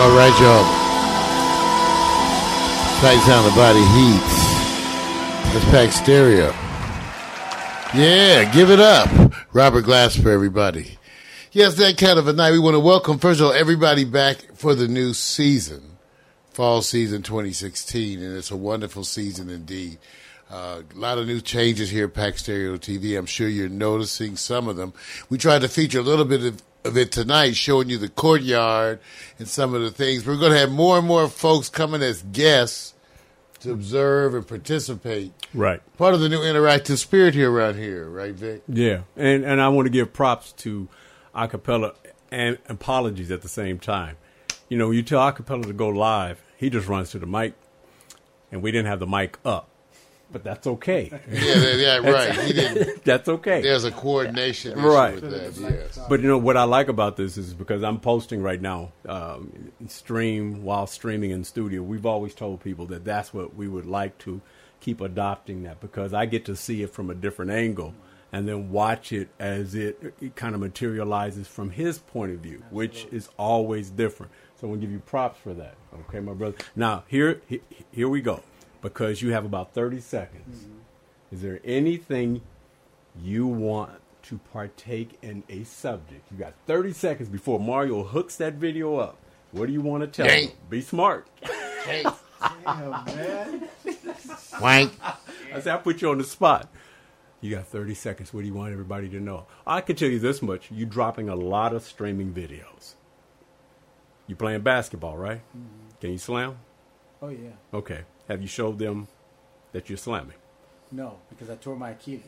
All right, y'all. Tight Sound of Body Heat. That's Pac-Stereo. Yeah, give it up. Robert Glasper, everybody. Yes, that kind of a night. We want to welcome, first of all, everybody back for the new season, fall season twenty sixteen, and it's a wonderful season indeed. Uh, a lot of new changes here at Pac-Stereo T V. I'm sure you're noticing some of them. We tried to feature a little bit of of it tonight, showing you the courtyard and some of the things. We're going to have more and more folks coming as guests to observe and participate. Right. Part of the new interactive spirit here around here, right, Vic? Yeah, and and I want to give props to Acapella and apologies at the same time. You know, you tell Acapella to go live, He just runs to the mic, and we didn't have the mic up. But that's okay. Yeah, yeah, right. He didn't, that's okay. There's a coordination issue right. with that, yes. But, you know, what I like about this is because I'm posting right now, um, stream while streaming in studio, we've always told people that that's what we would like to keep adopting that because I get to see it from a different angle and then watch it as it, it kind of materializes from his point of view, which is always different. So we'll give you props for that. Okay, my brother. Now, here, he, here we go. Because you have about thirty seconds. Mm-hmm. Is there anything you want to partake in a subject? You got thirty seconds before Mario hooks that video up. What do you want to tell him? Be smart. Damn, man. Wank. I said, I put you on the spot. You got thirty seconds. What do you want everybody to know? I can tell you this much. You're dropping a lot of streaming videos. You playing basketball, right? Mm-hmm. Can you slam? Oh, yeah. Okay. Have you showed them that you're slamming? No, because I tore my Achilles.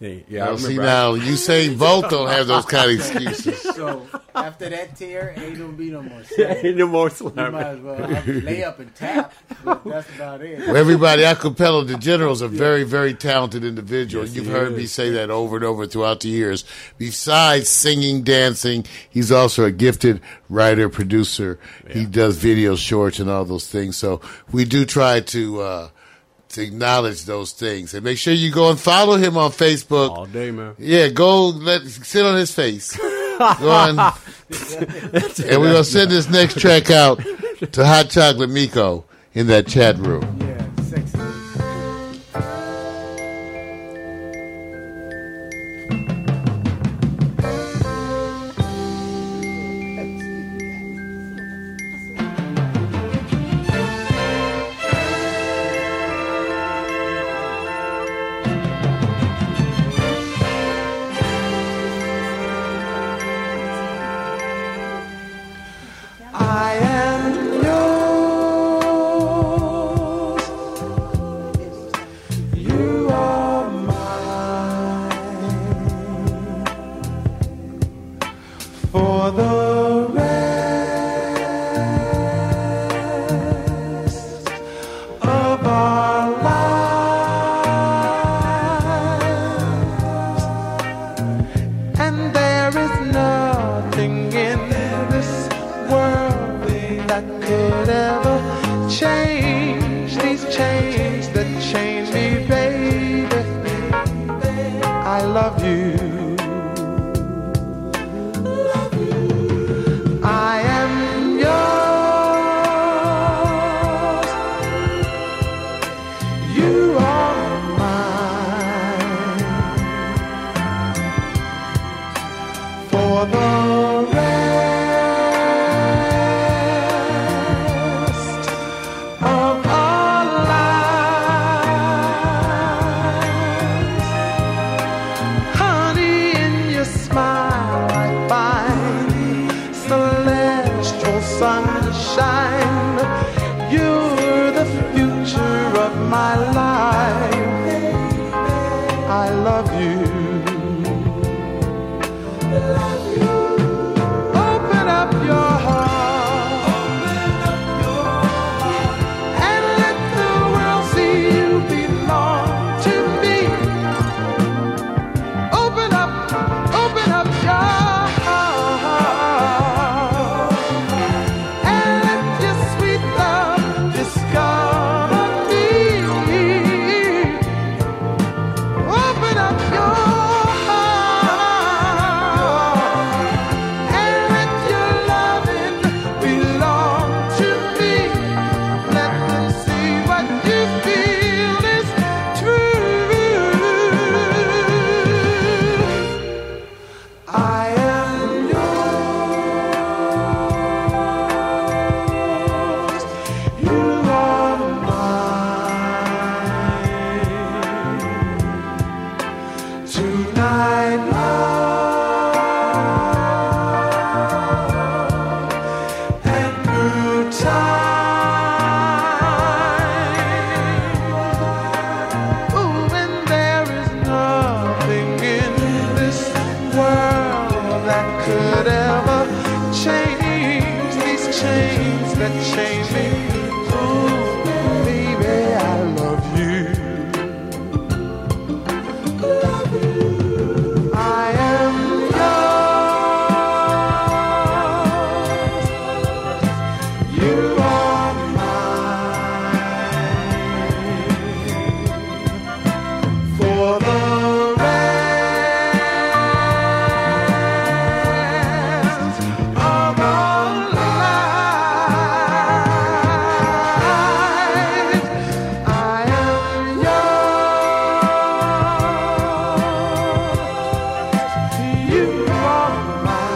Yeah, yeah I remember. See, now, you say Volt don't have those kind of excuses. So, after that tear, ain't no be no more slamming. Ain't no more slamming. You might as well lay up and tap, but that's about it. Well, everybody, Acapella, the General's a very, very talented individual. Yes, You've heard is. me say that over and over throughout the years. Besides singing, dancing, he's also a gifted writer, producer. Yeah. He does video shorts and all those things. So, we do try to... Uh, to acknowledge those things and make sure you go and follow him on Facebook all day, man. Yeah, go let sit on his face. Go on. And we're gonna send this next track out to Hot Chocolate Miko in that chat room. Yeah, sexy.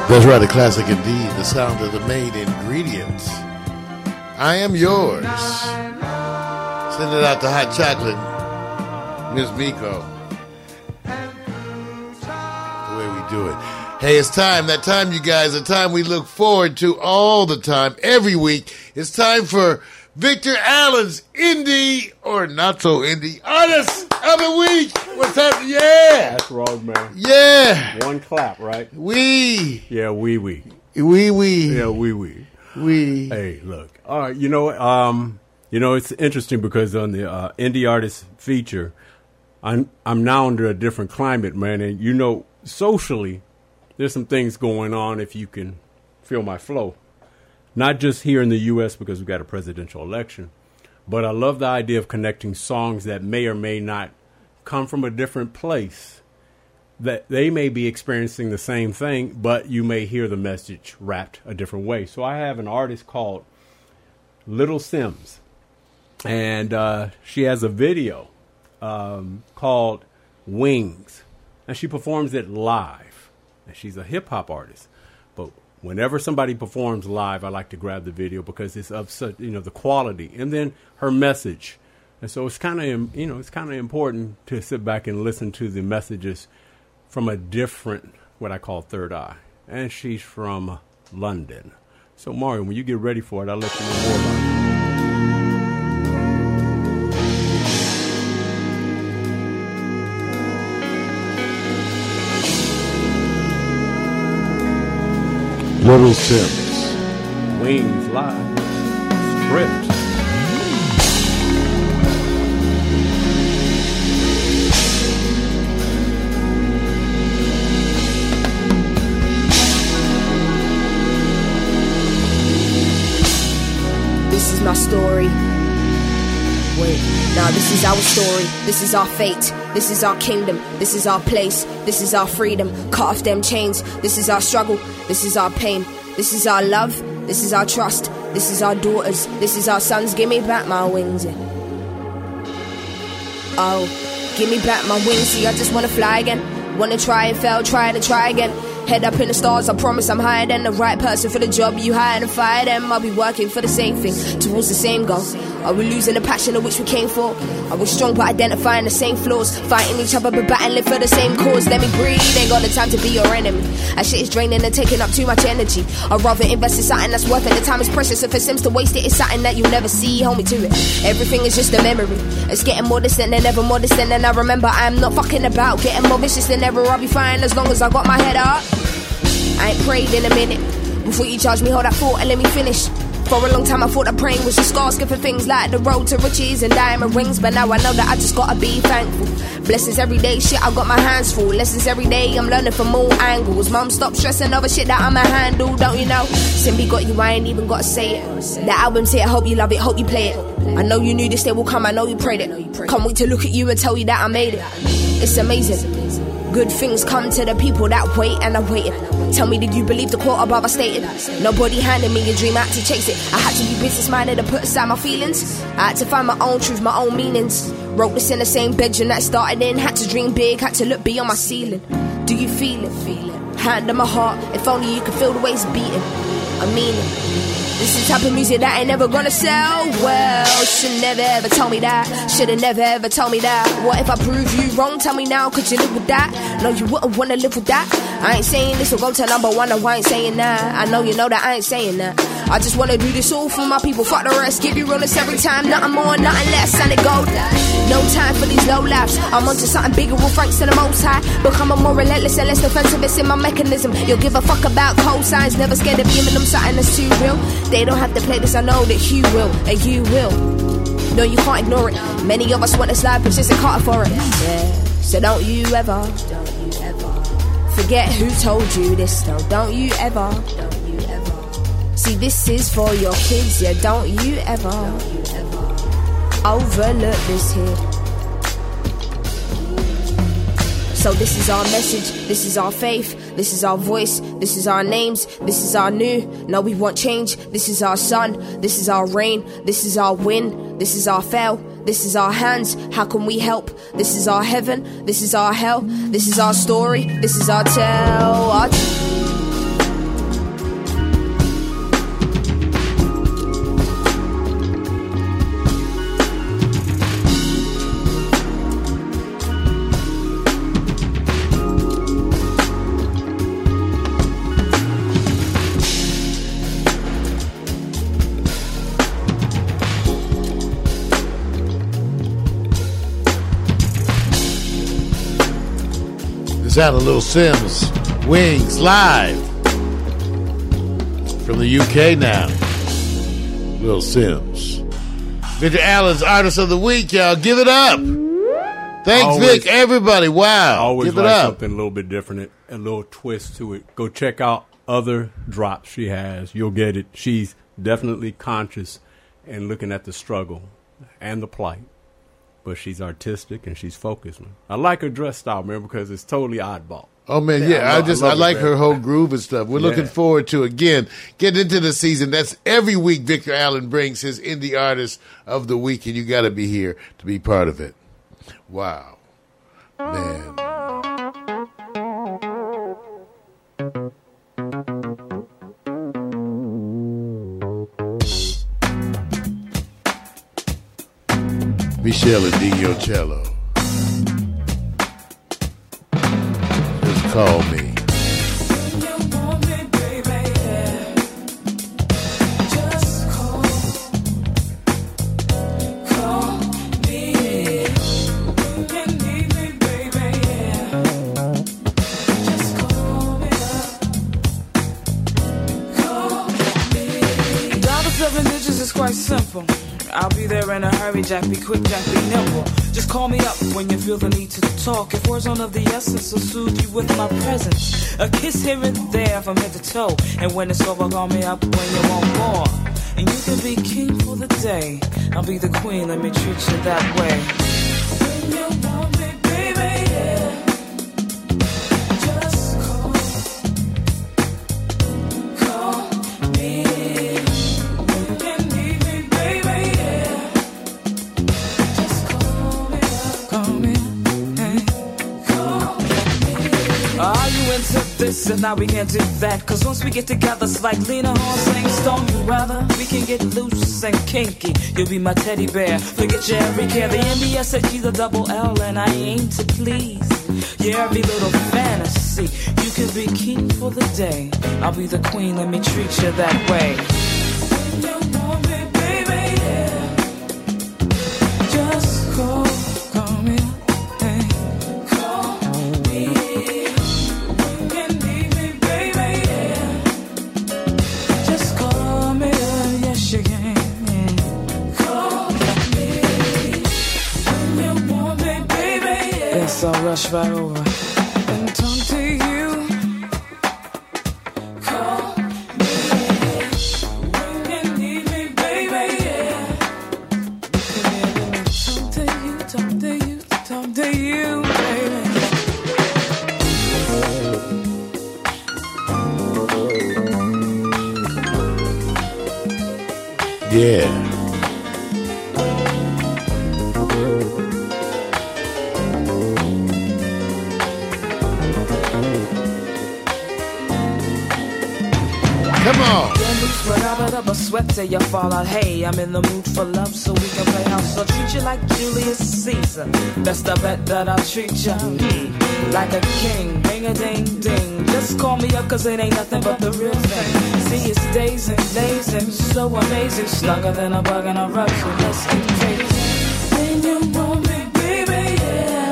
That's right, a classic indeed. The sound of the main ingredients. I am yours. Send it out to Hot Chocolate, Miss Miko. The way we do it. Hey, it's time. That time, you guys. A time we look forward to all the time, every week. It's time for Victor Allen's Indie or Not So Indie Artist of the Week. What's happening? Yeah. That's wrong, man. Yeah. One clap, right? We. Yeah, we, we. We, we. Yeah, we, we. We. Hey, look. All right, you know, um, you know, it's interesting because on the uh, Indie Artist feature, I'm, I'm now under a different climate, man. And, you know, socially, there's some things going on, if you can feel my flow. Not just here in the U S because we've got a presidential election, but I love the idea of connecting songs that may or may not come from a different place, that they may be experiencing the same thing, but you may hear the message wrapped a different way. So I have an artist called Little Simz, and uh, she has a video um, called Wings, and she performs it live, and she's a hip-hop artist, but whenever somebody performs live, I like to grab the video because it's of such, you know, the quality and then her message. And so it's kind of, you know, it's kind of important to sit back and listen to the messages from a different, what I call third eye. And she's from London. So, Mario, when you get ready for it, I'll let you know more about it. Little Simz. Wings live. Script. This is my story. Wait, nah, this is our story. This is our fate. This is our kingdom. This is our place. This is our freedom. Cut off them chains. This is our struggle. This is our pain. This is our love. This is our trust. This is our daughters. This is our sons. Give me back my wings. Oh, give me back my wings. See, I just wanna fly again. Wanna try and fail, try to try again. Head up in the stars, I promise I'm higher than the right person for the job. You hire and fire them, I'll be working for the same thing, towards the same goal. Are we losing the passion of which we came for? Are we strong but identifying the same flaws? Fighting each other but battling for the same cause. Let me breathe, ain't got the time to be your enemy. That shit is draining and taking up too much energy. I'd rather invest in something that's worth it. The time is precious, if it seems to waste it, it's something that you'll never see. Hold me to it, everything is just a memory. It's getting more distant than ever, more distant than I remember. I'm not fucking about, getting more vicious than ever. I'll be fine as long as I got my head up. I ain't prayed in a minute. Before you charge me, hold that thought and let me finish. For a long time I thought that praying was just asking for things like the road to riches and diamond rings. But now I know that I just gotta be thankful. Blessings every day, shit, I got my hands full. Lessons every day, I'm learning from all angles. Mum, stop stressing over shit that I'ma handle, don't you know? Simply got you, I ain't even gotta say it. The album's here, hope you love it, hope you play it. I know you knew this day will come, I know you prayed it. Can't wait to look at you and tell you that I made it. It's amazing. Good things come to the people that wait, and I waited. Tell me, did you believe the quote above I stated? Nobody handed me a dream, I had to chase it. I had to be business-minded and put aside my feelings. I had to find my own truth, my own meanings. Wrote this in the same bedroom that I started in. Had to dream big, had to look beyond my ceiling. Do you feel it? Feel it. Hand on my heart, if only you could feel the way it's beating. I mean it. This is the type of music that ain't never gonna sell well. Should never ever tell me that. Should've never ever told me that. What if I prove you wrong? Tell me now, could you live with that? No, you wouldn't wanna live with that. I ain't saying this will go to number one. No, I ain't saying that. I know you know that I ain't saying that. I just wanna do this all for my people. Fuck the rest, give you realness every time. Nothing more, nothing less, and it go. No time for these low lives. I'm onto something bigger with thanks to the most high. Become a more relentless and less defensive. It's in my mechanism. You'll give a fuck about cold signs. Never scared of giving them something that's too real. They don't have to play this, I know that you will, and you will. No, you can't ignore it. Many of us want this life, it's just a carter for it. Yeah. So don't you ever, don't you ever forget who told you this. No, don't you ever, don't you ever. See, this is for your kids, yeah. Don't you ever, don't you ever overlook this here. So this is our message, this is our faith, this is our voice, this is our names, this is our new, no we want change, this is our sun, this is our rain, this is our win, this is our fail, this is our hands, how can we help, this is our heaven, this is our hell, this is our story, this is our tell, our t- It's out of Little Simz, Wings Live from the U K now. Little Simz, Victor Allen's Artist of the Week, y'all. Give it up. Thanks, always, Vic. Everybody, wow. Always give it like up. Something a little bit different, a little twist to it. Go check out other drops she has. You'll get it. She's definitely conscious and looking at the struggle and the plight. But she's artistic and she's focused. Man, I like her dress style, man, because it's totally oddball. Oh man, yeah, yeah I, I just I, I like it, her whole groove and stuff. We're yeah. looking forward to again getting into the season. That's every week. Victor Allen brings his indie artist of the week, and you got to be here to be part of it. Wow, man. Meshell Ndegeocello. Just call me. I'll be there in a hurry, Jack, be quick, Jack, be nimble. Just call me up when you feel the need to talk. If words aren't of the essence, I'll soothe you with my presence. A kiss here and there from head to toe. And when it's over, call me up when you want more. And you can be king for the day. I'll be the queen, let me treat you that way. When you want me, baby, yeah. This and now we can't do that, cause once we get together it's like Lena Horne sing Stone. You rather we can get loose and kinky. You'll be my teddy bear, forget your every care. The N B A said she's a double L and I aim to please your every little fantasy. You can be king for the day, I'll be the queen, let me treat you that way. So I'll rush right over and turn to you. Call me when you need me, baby, yeah. Come talk to you, talk to you, talk to you, baby. Yeah. A sweater, you fall out. Hey, I'm in the mood for love, so we can play house. So treat you like Julius Caesar. Best I bet that I'll treat you mm, like a king. Ring a ding ding. Just call me up, cause it ain't nothing but the real thing. See, it's days and days and so amazing. Stronger than a bug in a rug, so let's get crazy. When you want me, baby, yeah.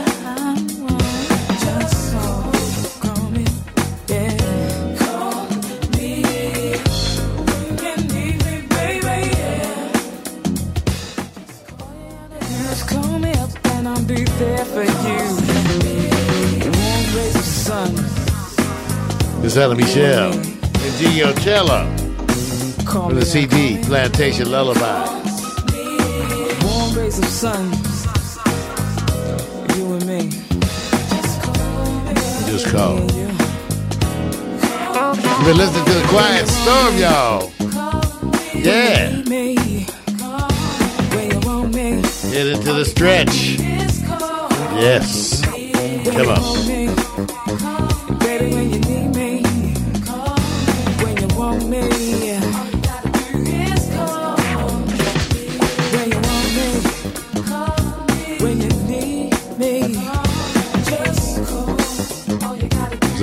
This is Meshell Ndegeocello from the C D Plantation Lullabies. Warm rays of sun, you and me. Just call. We've been listening to the Quiet Storm, y'all. Yeah. Get into the stretch. Yes. Come on.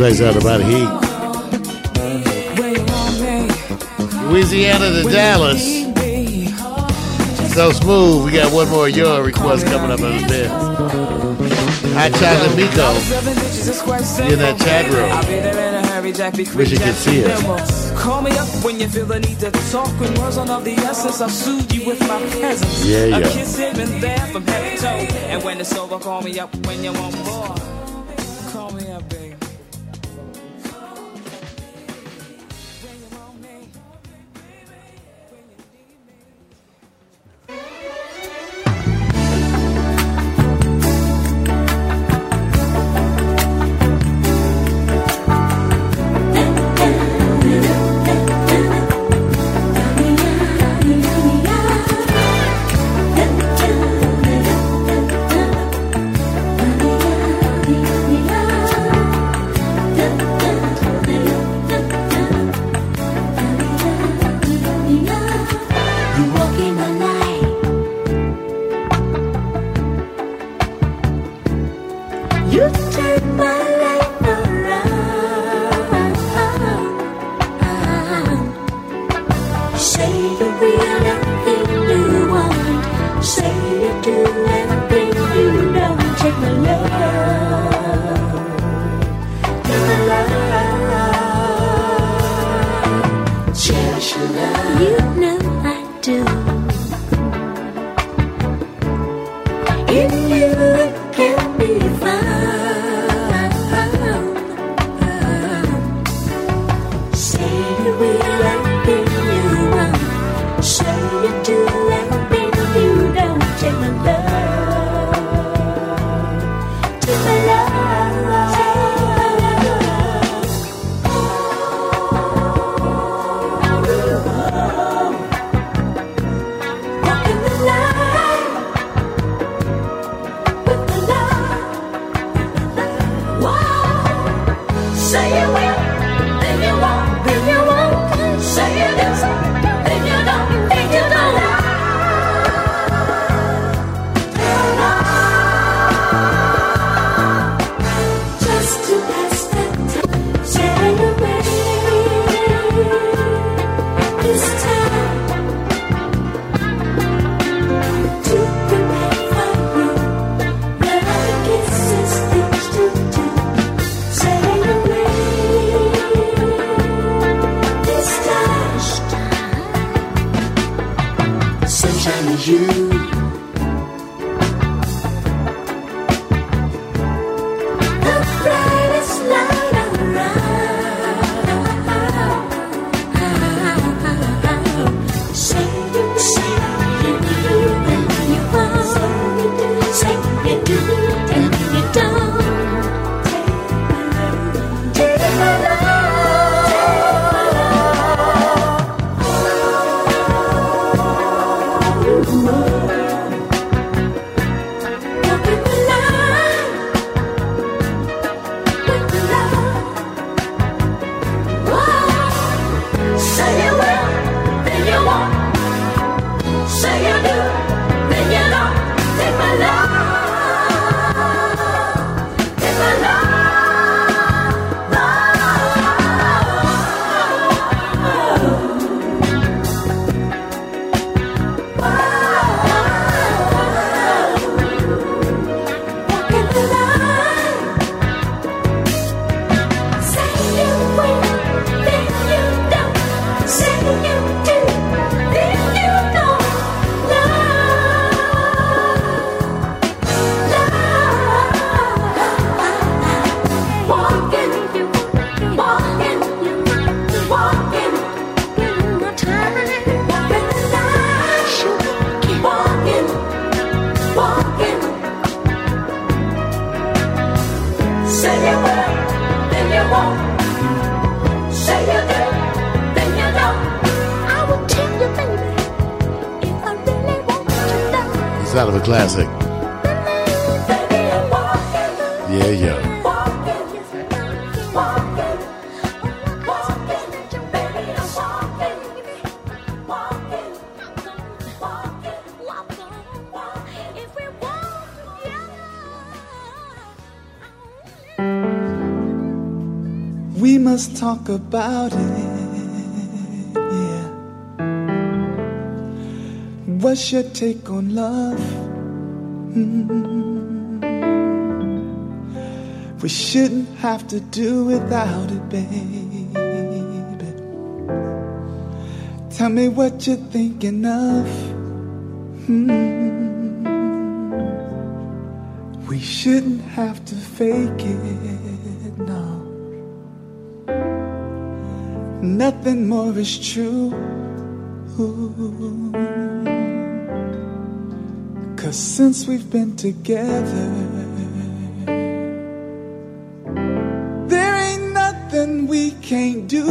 It's out about heat. Louisiana to Dallas. So smooth. We got one more your request coming up in a bit. Hot Chocolate Miko. You're in that chat room. Wish you could see us. Call me up when you feel the need to talk. When words are of the essence, I'll soothe you with my presence. Yeah, yeah. A kiss here and there from head to toe. And when it's over, call me up when you want more. Call me up, baby. Classic. Yeah, yeah. We must talk about it. Yeah. What's your take on love? Mm-hmm. We shouldn't have to do without it, baby. Tell me what you're thinking of. Hmm. We shouldn't have to fake it, no. Nothing more is true. Cause since we've been together, there ain't nothing we can't do.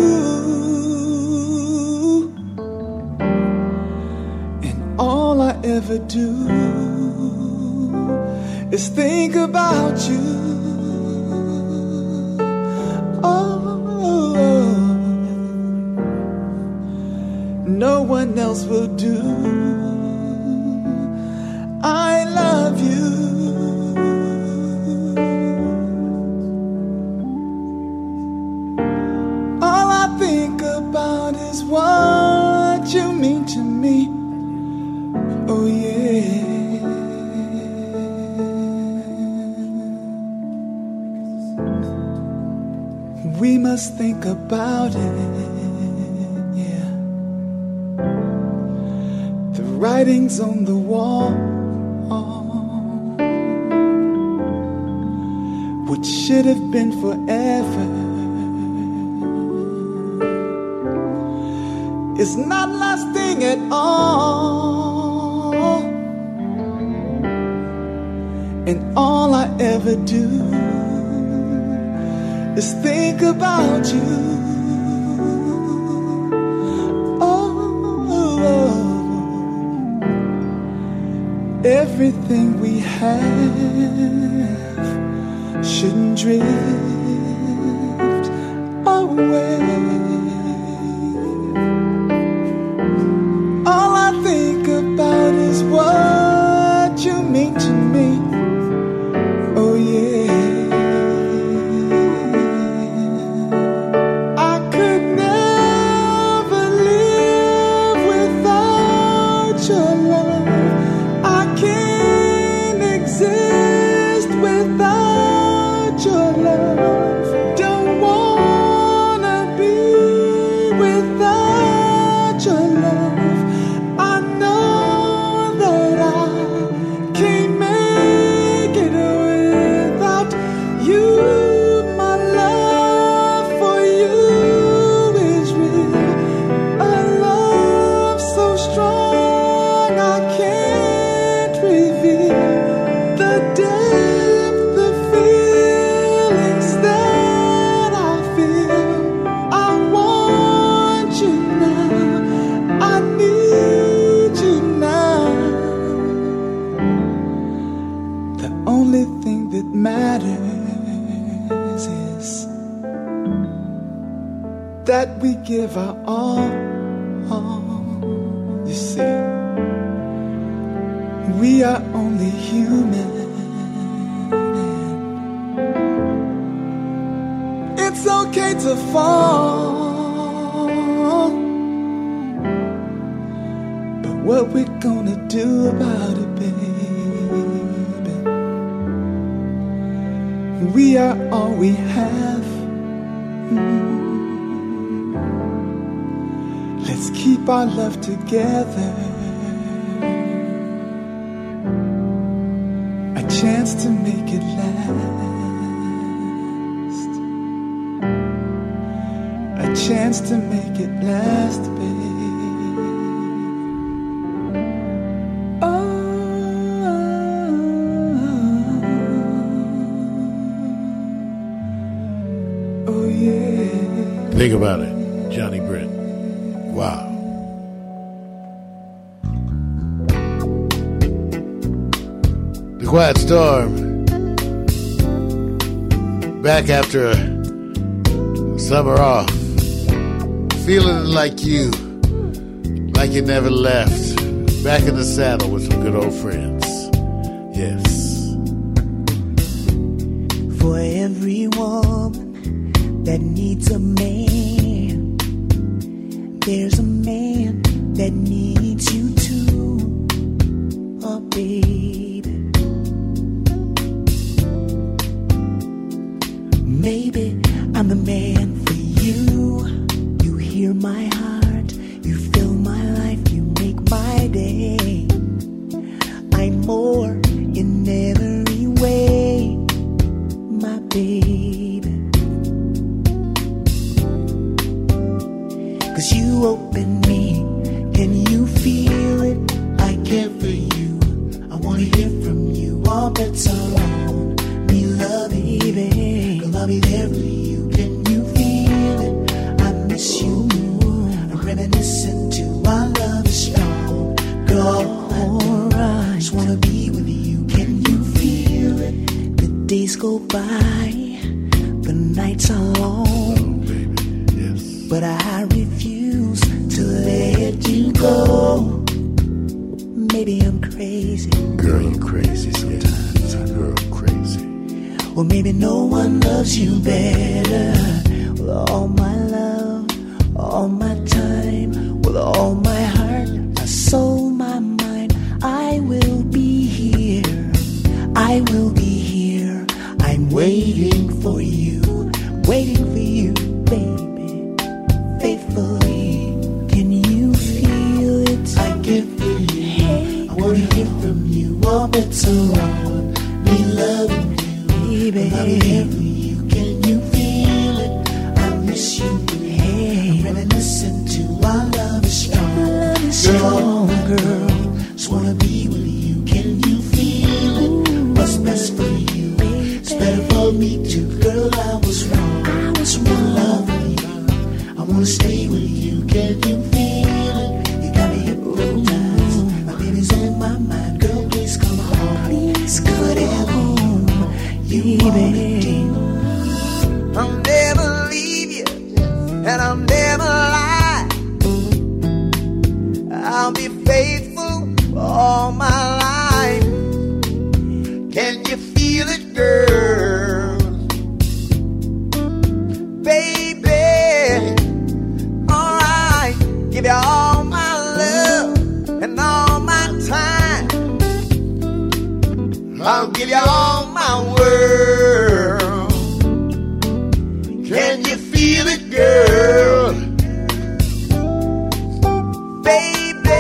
And all I ever do is think about you. No one else will do. I love you. All I think about is what you mean to me. Oh yeah. We must think about it. Writings on the wall, oh, what should have been forever is not lasting at all. And all I ever do is think about you. Everything we have shouldn't drift away. All I think about is what you mean to me. Oh yeah. I could never live without your love. That we give our all, all, you see. We are only human. It's okay to fall, but what we gonna do about it, baby? We are all we have. Mm. Let's keep our love together. A chance to make it last. A chance to make it last, babe. Oh, oh yeah. Think about it, Johnny Britt. Wow. The Quiet Storm. Back after a summer off. Feeling like you, like you never left. Back in the saddle with some good old friends. Yes. For every woman that needs a man, there's a man that needs you too, oh baby. I'm the man for you. You hear my heart, you fill my life, you make my day. I'm more in every way, my baby. 'Cause you open me, can you feel it? I care for you, I wanna hear from you. All bets are on me, love, baby. 'Cause I'll be there for you, can you feel it? I miss you, I'm reminiscing to our love is strong. Girl, I just wanna be with you, can you feel it? The days go by, the nights are long, but I refuse to let you go. Maybe I'm crazy. Girl, you're crazy sometimes. Yeah. Girl, crazy. Or maybe no one loves you better. Well, all my love, all my time, with all my heart, my soul, my mind, I will be here. I will be here. I'm waiting for you. Waiting for you, baby. Faithfully, can you feel it? I give for you. Hey, I wanna hear from you. All bets are on me, loving you, baby. I'm here for you. Can you feel it? I miss you. Hey, I'm reminiscing to our love is strong. Love is strong, girl. girl. Just wanna be with you. Can you feel it? Ooh, what's best for you? Baby. It's better for me too, girl. I was wrong. I was wrong. Loving you. I wanna stay with you, can you feel it? You got me hypnotized. My baby's in my mind, girl, please come home. Please come whatever home, you wanna do. I'll never leave you, and I'll never lie. I'll be faithful all my life. Can you feel it, girl? Baby, give you all my love and all my time. I'll give you all my world. Can you feel it, girl? Baby,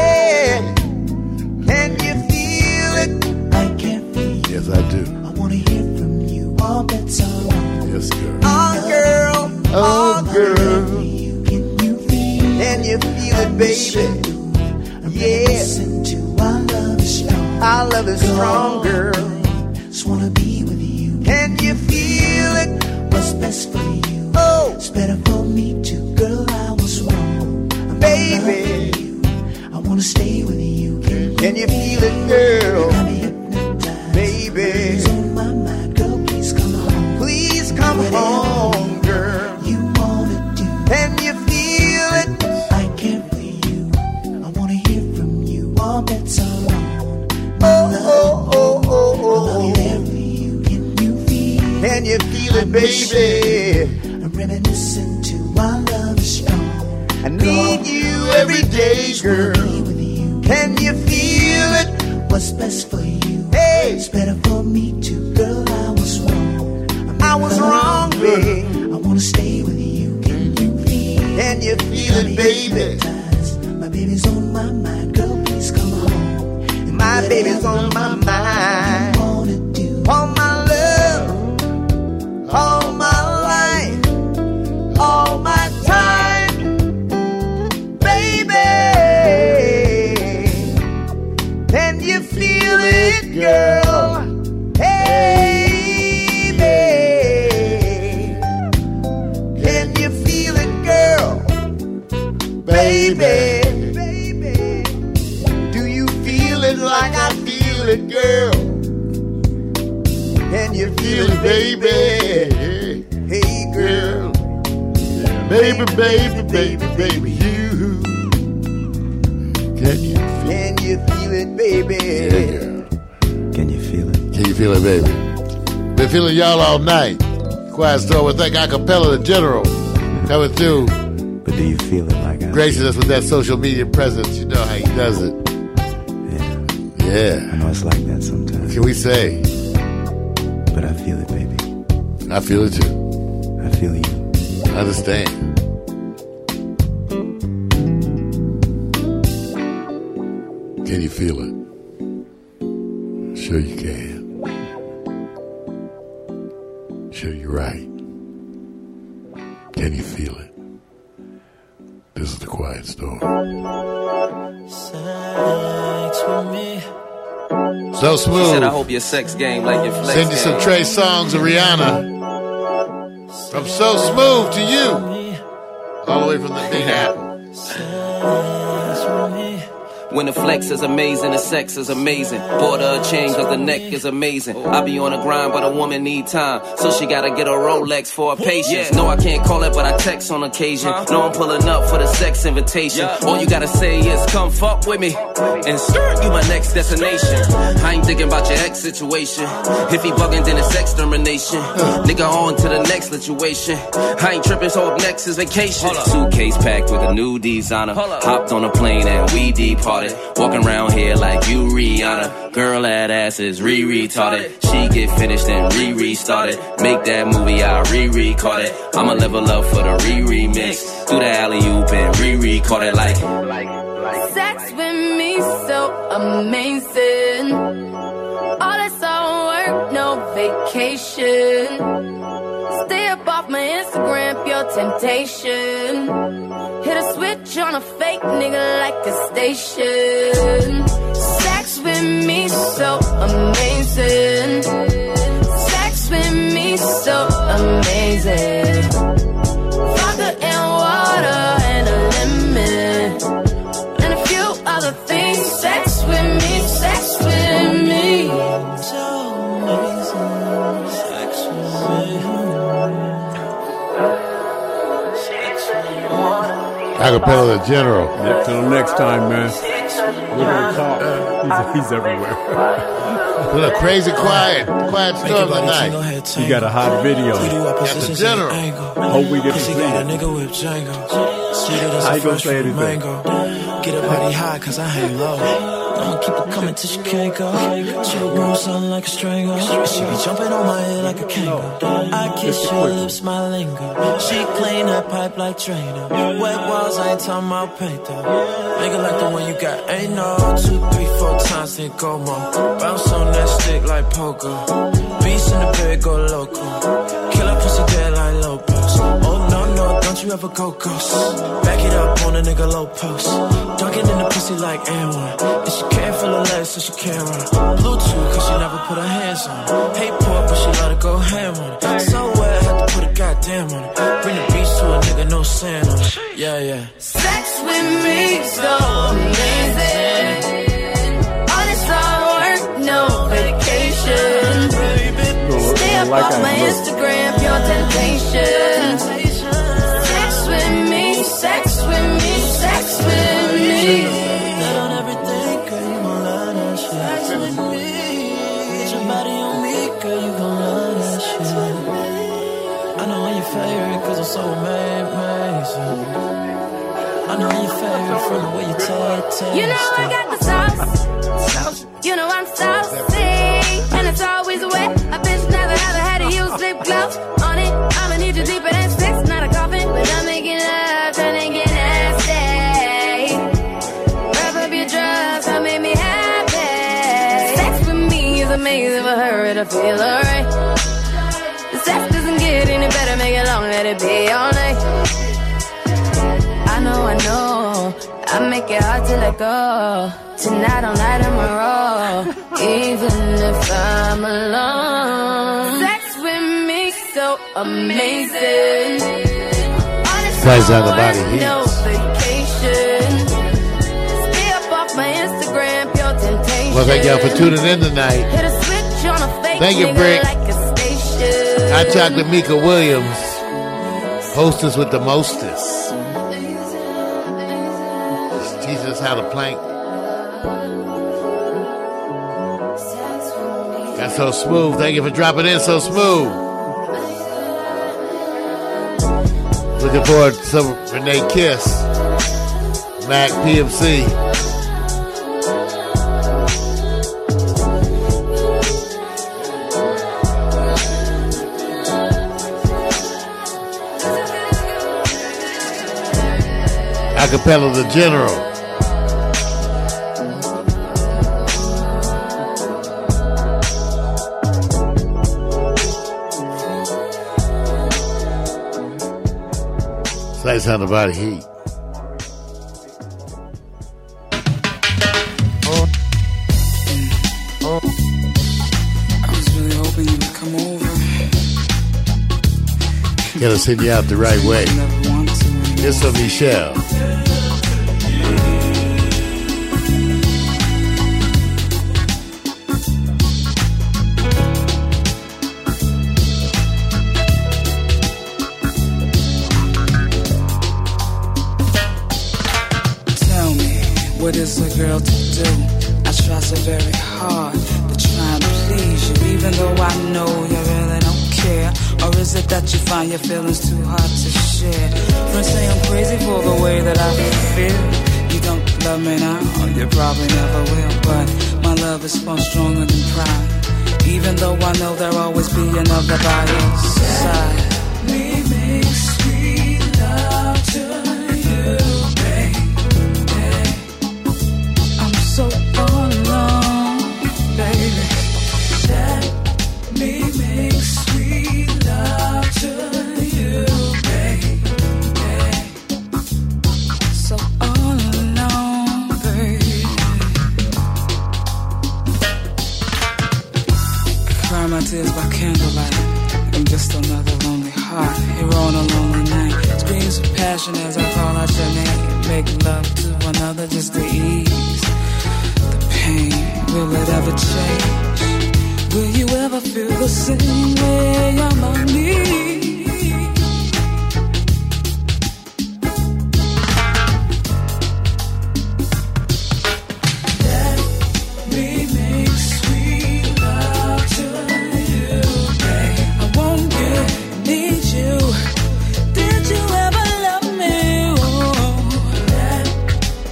can you feel it? I can feel it. Yes, I do. I want to hear from you. All bets are on. Yes, girl. Oh, girl. Oh, girl. Can you feel it, baby? Yeah. Our love is strong, girl. Just wanna be with you. Can you feel it? What's best for you? Oh, it's better for me too, girl. I was wrong, baby. I wanna stay with you. Can you feel it, girl? Baby, in my mind, girl, please come home. Please come home, girl. You wanna do? Can you feel it? That's all on my love. Oh, oh, oh, oh, oh. I'll be you. Can you feel it? Can you feel it, baby? I'm reminiscing to our love is strong. I need you every day, girl. Can you feel it? What's best for you? Hey, it's better for me too, girl. I was wrong. I was wrong, baby. I wanna stay with you. Can you feel it? Can you feel it, baby? My baby's on my mind, girl. My baby's on my mind. All my love, all my life, all my time, baby. Can you feel it, girl? Hey, baby. Can you feel it, girl? Baby. Like I feel it, girl. Can you feel it, baby? Hey, girl. Baby, baby, baby, baby, you. Can you feel it? Can you feel it, baby? Yeah, girl. Can you feel it? Can you feel it, baby? Been feeling y'all all night. Quiet Storm with that Acapella, the General, coming through. But do you feel it like I do? Gracing us with that social media presence. You know how he does it. Yeah. I know it's like that sometimes. What can we say? But I feel it, baby. I feel it too. I feel you. understand. Can you feel it? Sure you can. Sure you're right. Can you feel it? This is the Quiet Storm. So smooth. She said, I hope your sex game like your flex. Send you some Trey Songz and Rihanna. From So Smooth to You. All the way from the Big Apple. When the flex is amazing, the sex is amazing. Border a chain cause the neck is amazing. I be on the grind, but a woman need time. So she gotta get a Rolex for her patience. No, I can't call it, but I text on occasion. No, I'm pulling up for the sex invitation. All you gotta say is, come fuck with me. And you my next destination. I ain't thinking about your ex situation. If he bugging, then it's extermination. Nigga on to the next situation. I ain't tripping, so up next is vacation. Suitcase packed with a new designer. Hopped on a plane and we departed. Walking around here like you Rihanna. Girl, that ass is re-retarded. She get finished and re-restarted. Make that movie, I re-record it. I'ma level up for the re-remix. Through the alley-oop and re-record it like, like, like sex with me so amazing. All this hard work, no vacation. Stay up off my Instagram, pure temptation. Hit a switch on a fake nigga like a station. Sex with me so amazing. Sex with me so amazing. Vodka and water and a lemon and a few other things. Sex with me, sex with me. So amazing. Sex with me. Acapella the General. Yep, till next time, man. We're gonna talk. He's, he's everywhere. Look, crazy quiet, quiet storm tonight. You got a hot video. That's the General. Hope we get to see it. I ain't gonna say anything. Get a body high, cause I hang low. I'ma keep it coming till she can't go. She a grown sound like a stranger. She be jumping on my head like a kangaroo. I kiss your lips, my lingo. She clean her pipe like Trainer. Wet walls, I ain't talking about paint though. Nigga like the one you got, ain't no. Two, three, four times, then go more. Bounce on that stick like poker. Beast in the bed, go local. Kill her pussy dead like Lopez. Oh no, no, don't you ever go ghost. Back it up on a nigga low post. Dunking in the pussy like N one. She can't feel her legs, so she can't run. Bluetooth, cause she never put her hands on it. Hate poor, but she let her go ham on it. So wet, I had to put a goddamn on it. Bring the beach to a nigga, no sand on it. Yeah, yeah. Sex with me, so amazing. All this hard work, no vacation. Stay up like on my Instagram, pure temptation. Sex with me, sex with me, sex with me. Cause I'm so amazing. I know your favorite from the way you taste. You know I got the sauce. You know I'm saucy. And it's always wet. A bitch never ever had to use lip gloss on it. I'ma need you deeper than sex, not a coffin. But I'm making love, trying to get nasty. Wrap up your drugs, that made me happy. Sex with me is amazing for her to feel alright. Any better, make it long, let it be all night. I know, I know, I make it hard to let go. Tonight, all night, I'm a roll. Even if I'm alone. Sex with me, so amazing. Plays out the body heat. No vacation. Stay up off my Instagram, pure temptation. Well, thank y'all for tuning in tonight. Hit a switch on a fake. Thank you, Brick. I chocolate Mika Williams, hostess with the mostest. Just teaching us how to plank. That's So Smooth. Thank you for dropping in, So Smooth. Looking forward to some Renee Kiss, Mac P M C. Acapella, The General. That's how the body heat. I was really hoping you would come over. Gotta send you out the right way. Here's some Meshell. What is a girl to do? I try so very hard to try and please you, even though I know you really don't care. Or is it that you find your feelings too hard to share? Friends say I'm crazy for the way that I feel. You don't love me now, you probably never will. But my love is far stronger than pride, even though I know there'll always be another by your side. We make sweet love to so all alone, baby. Let me make sweet love to you, baby. So all alone, baby. Cry my tears by candlelight. I'm just another lonely heart here on a lonely night. Screams of passion as I call out your name. Make love to another just to ease. Will it ever change? Will you ever feel the same way I'm on me? Let me make sweet love to you, babe. I want you, need you. Did you ever love me? Ooh. Let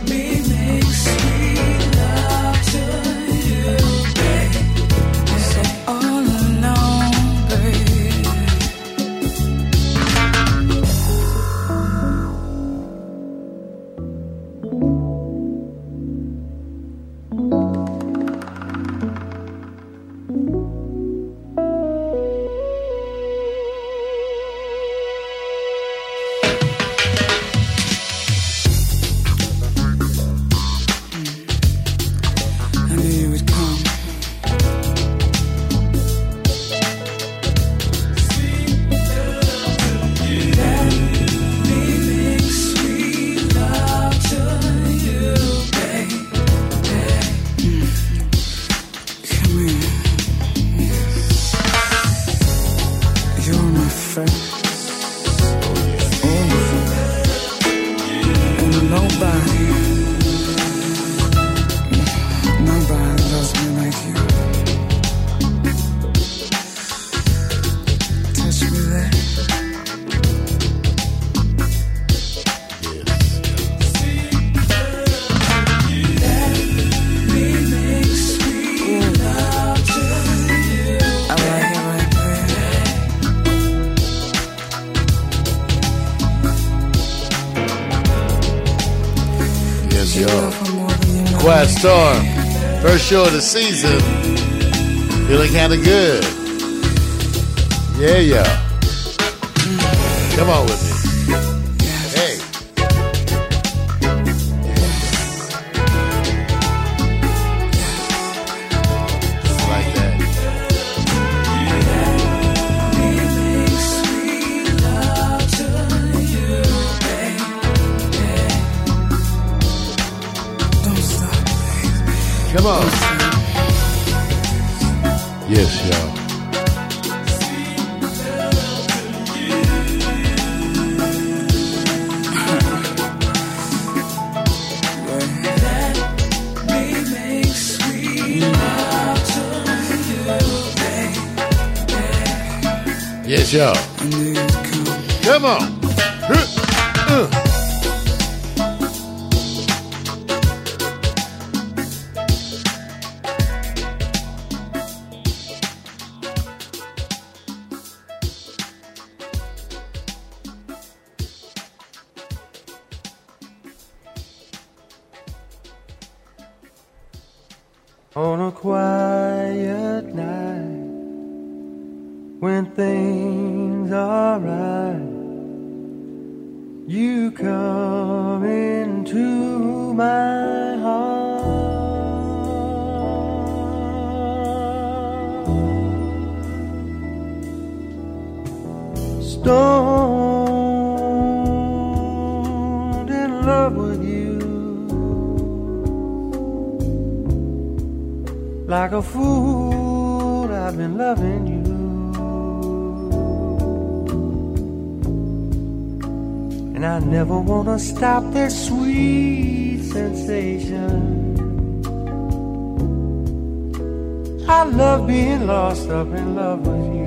me make sweet Quiet Storm, first show of the season, feeling kind of good. Yeah, yeah. Come on with me. Hey. Like that. Come on. Yes, y'all. Let me make sweet love to you, baby. Yes, y'all. Come on. Uh, uh. On a quiet night, when things are right, you come into my heart. Stoned in love with you, like a fool I've been loving you. And I never want to stop this sweet sensation. I love being lost up in love with you.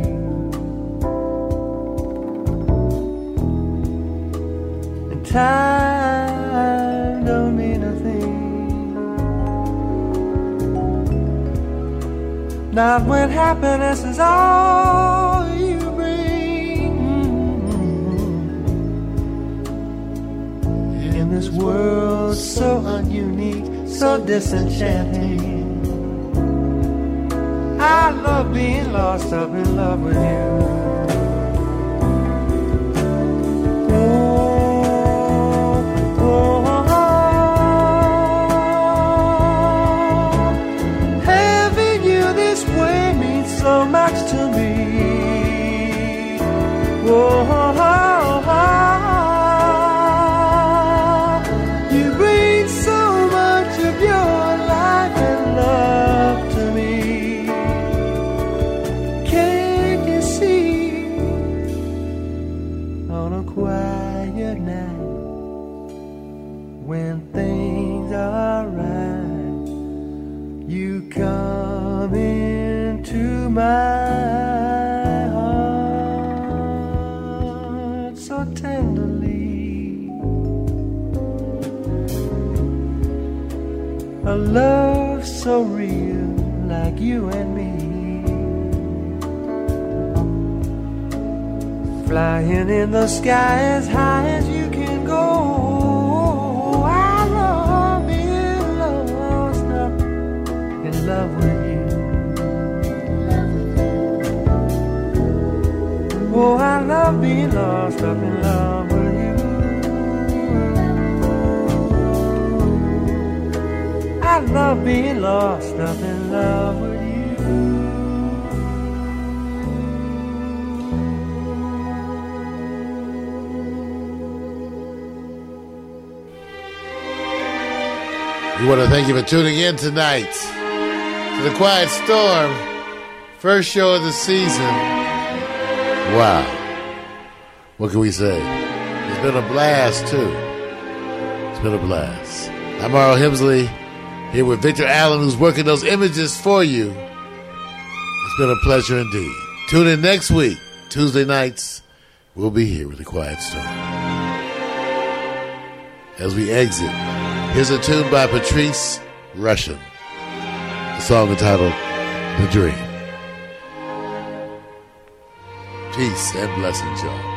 And time don't mean a thing, not when happiness is all this world, so ununique, so disenchanting. I love being lost up in love with you. Oh, oh, oh. Having you this way means so much to me. Oh, oh, oh, oh. My heart so tenderly, a love so real, like you and me, flying in the sky as high as you can go. I love being lost up in love with you. Oh, I love being lost up in love with you. I love being lost up in love with you. We want to thank you for tuning in tonight to The Quiet Storm, first show of the season. Wow. What can we say? It's been a blast, too. It's been a blast. I'm Mario Hemsley, here with Victor Allen, who's working those images for you. It's been a pleasure indeed. Tune in next week, Tuesday nights. We'll be here with The Quiet Storm. As we exit, here's a tune by Patrice Rushen. The song entitled The Dream. Peace and blessings, y'all.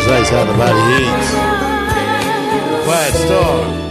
Besides how the body eats. Quiet Storm.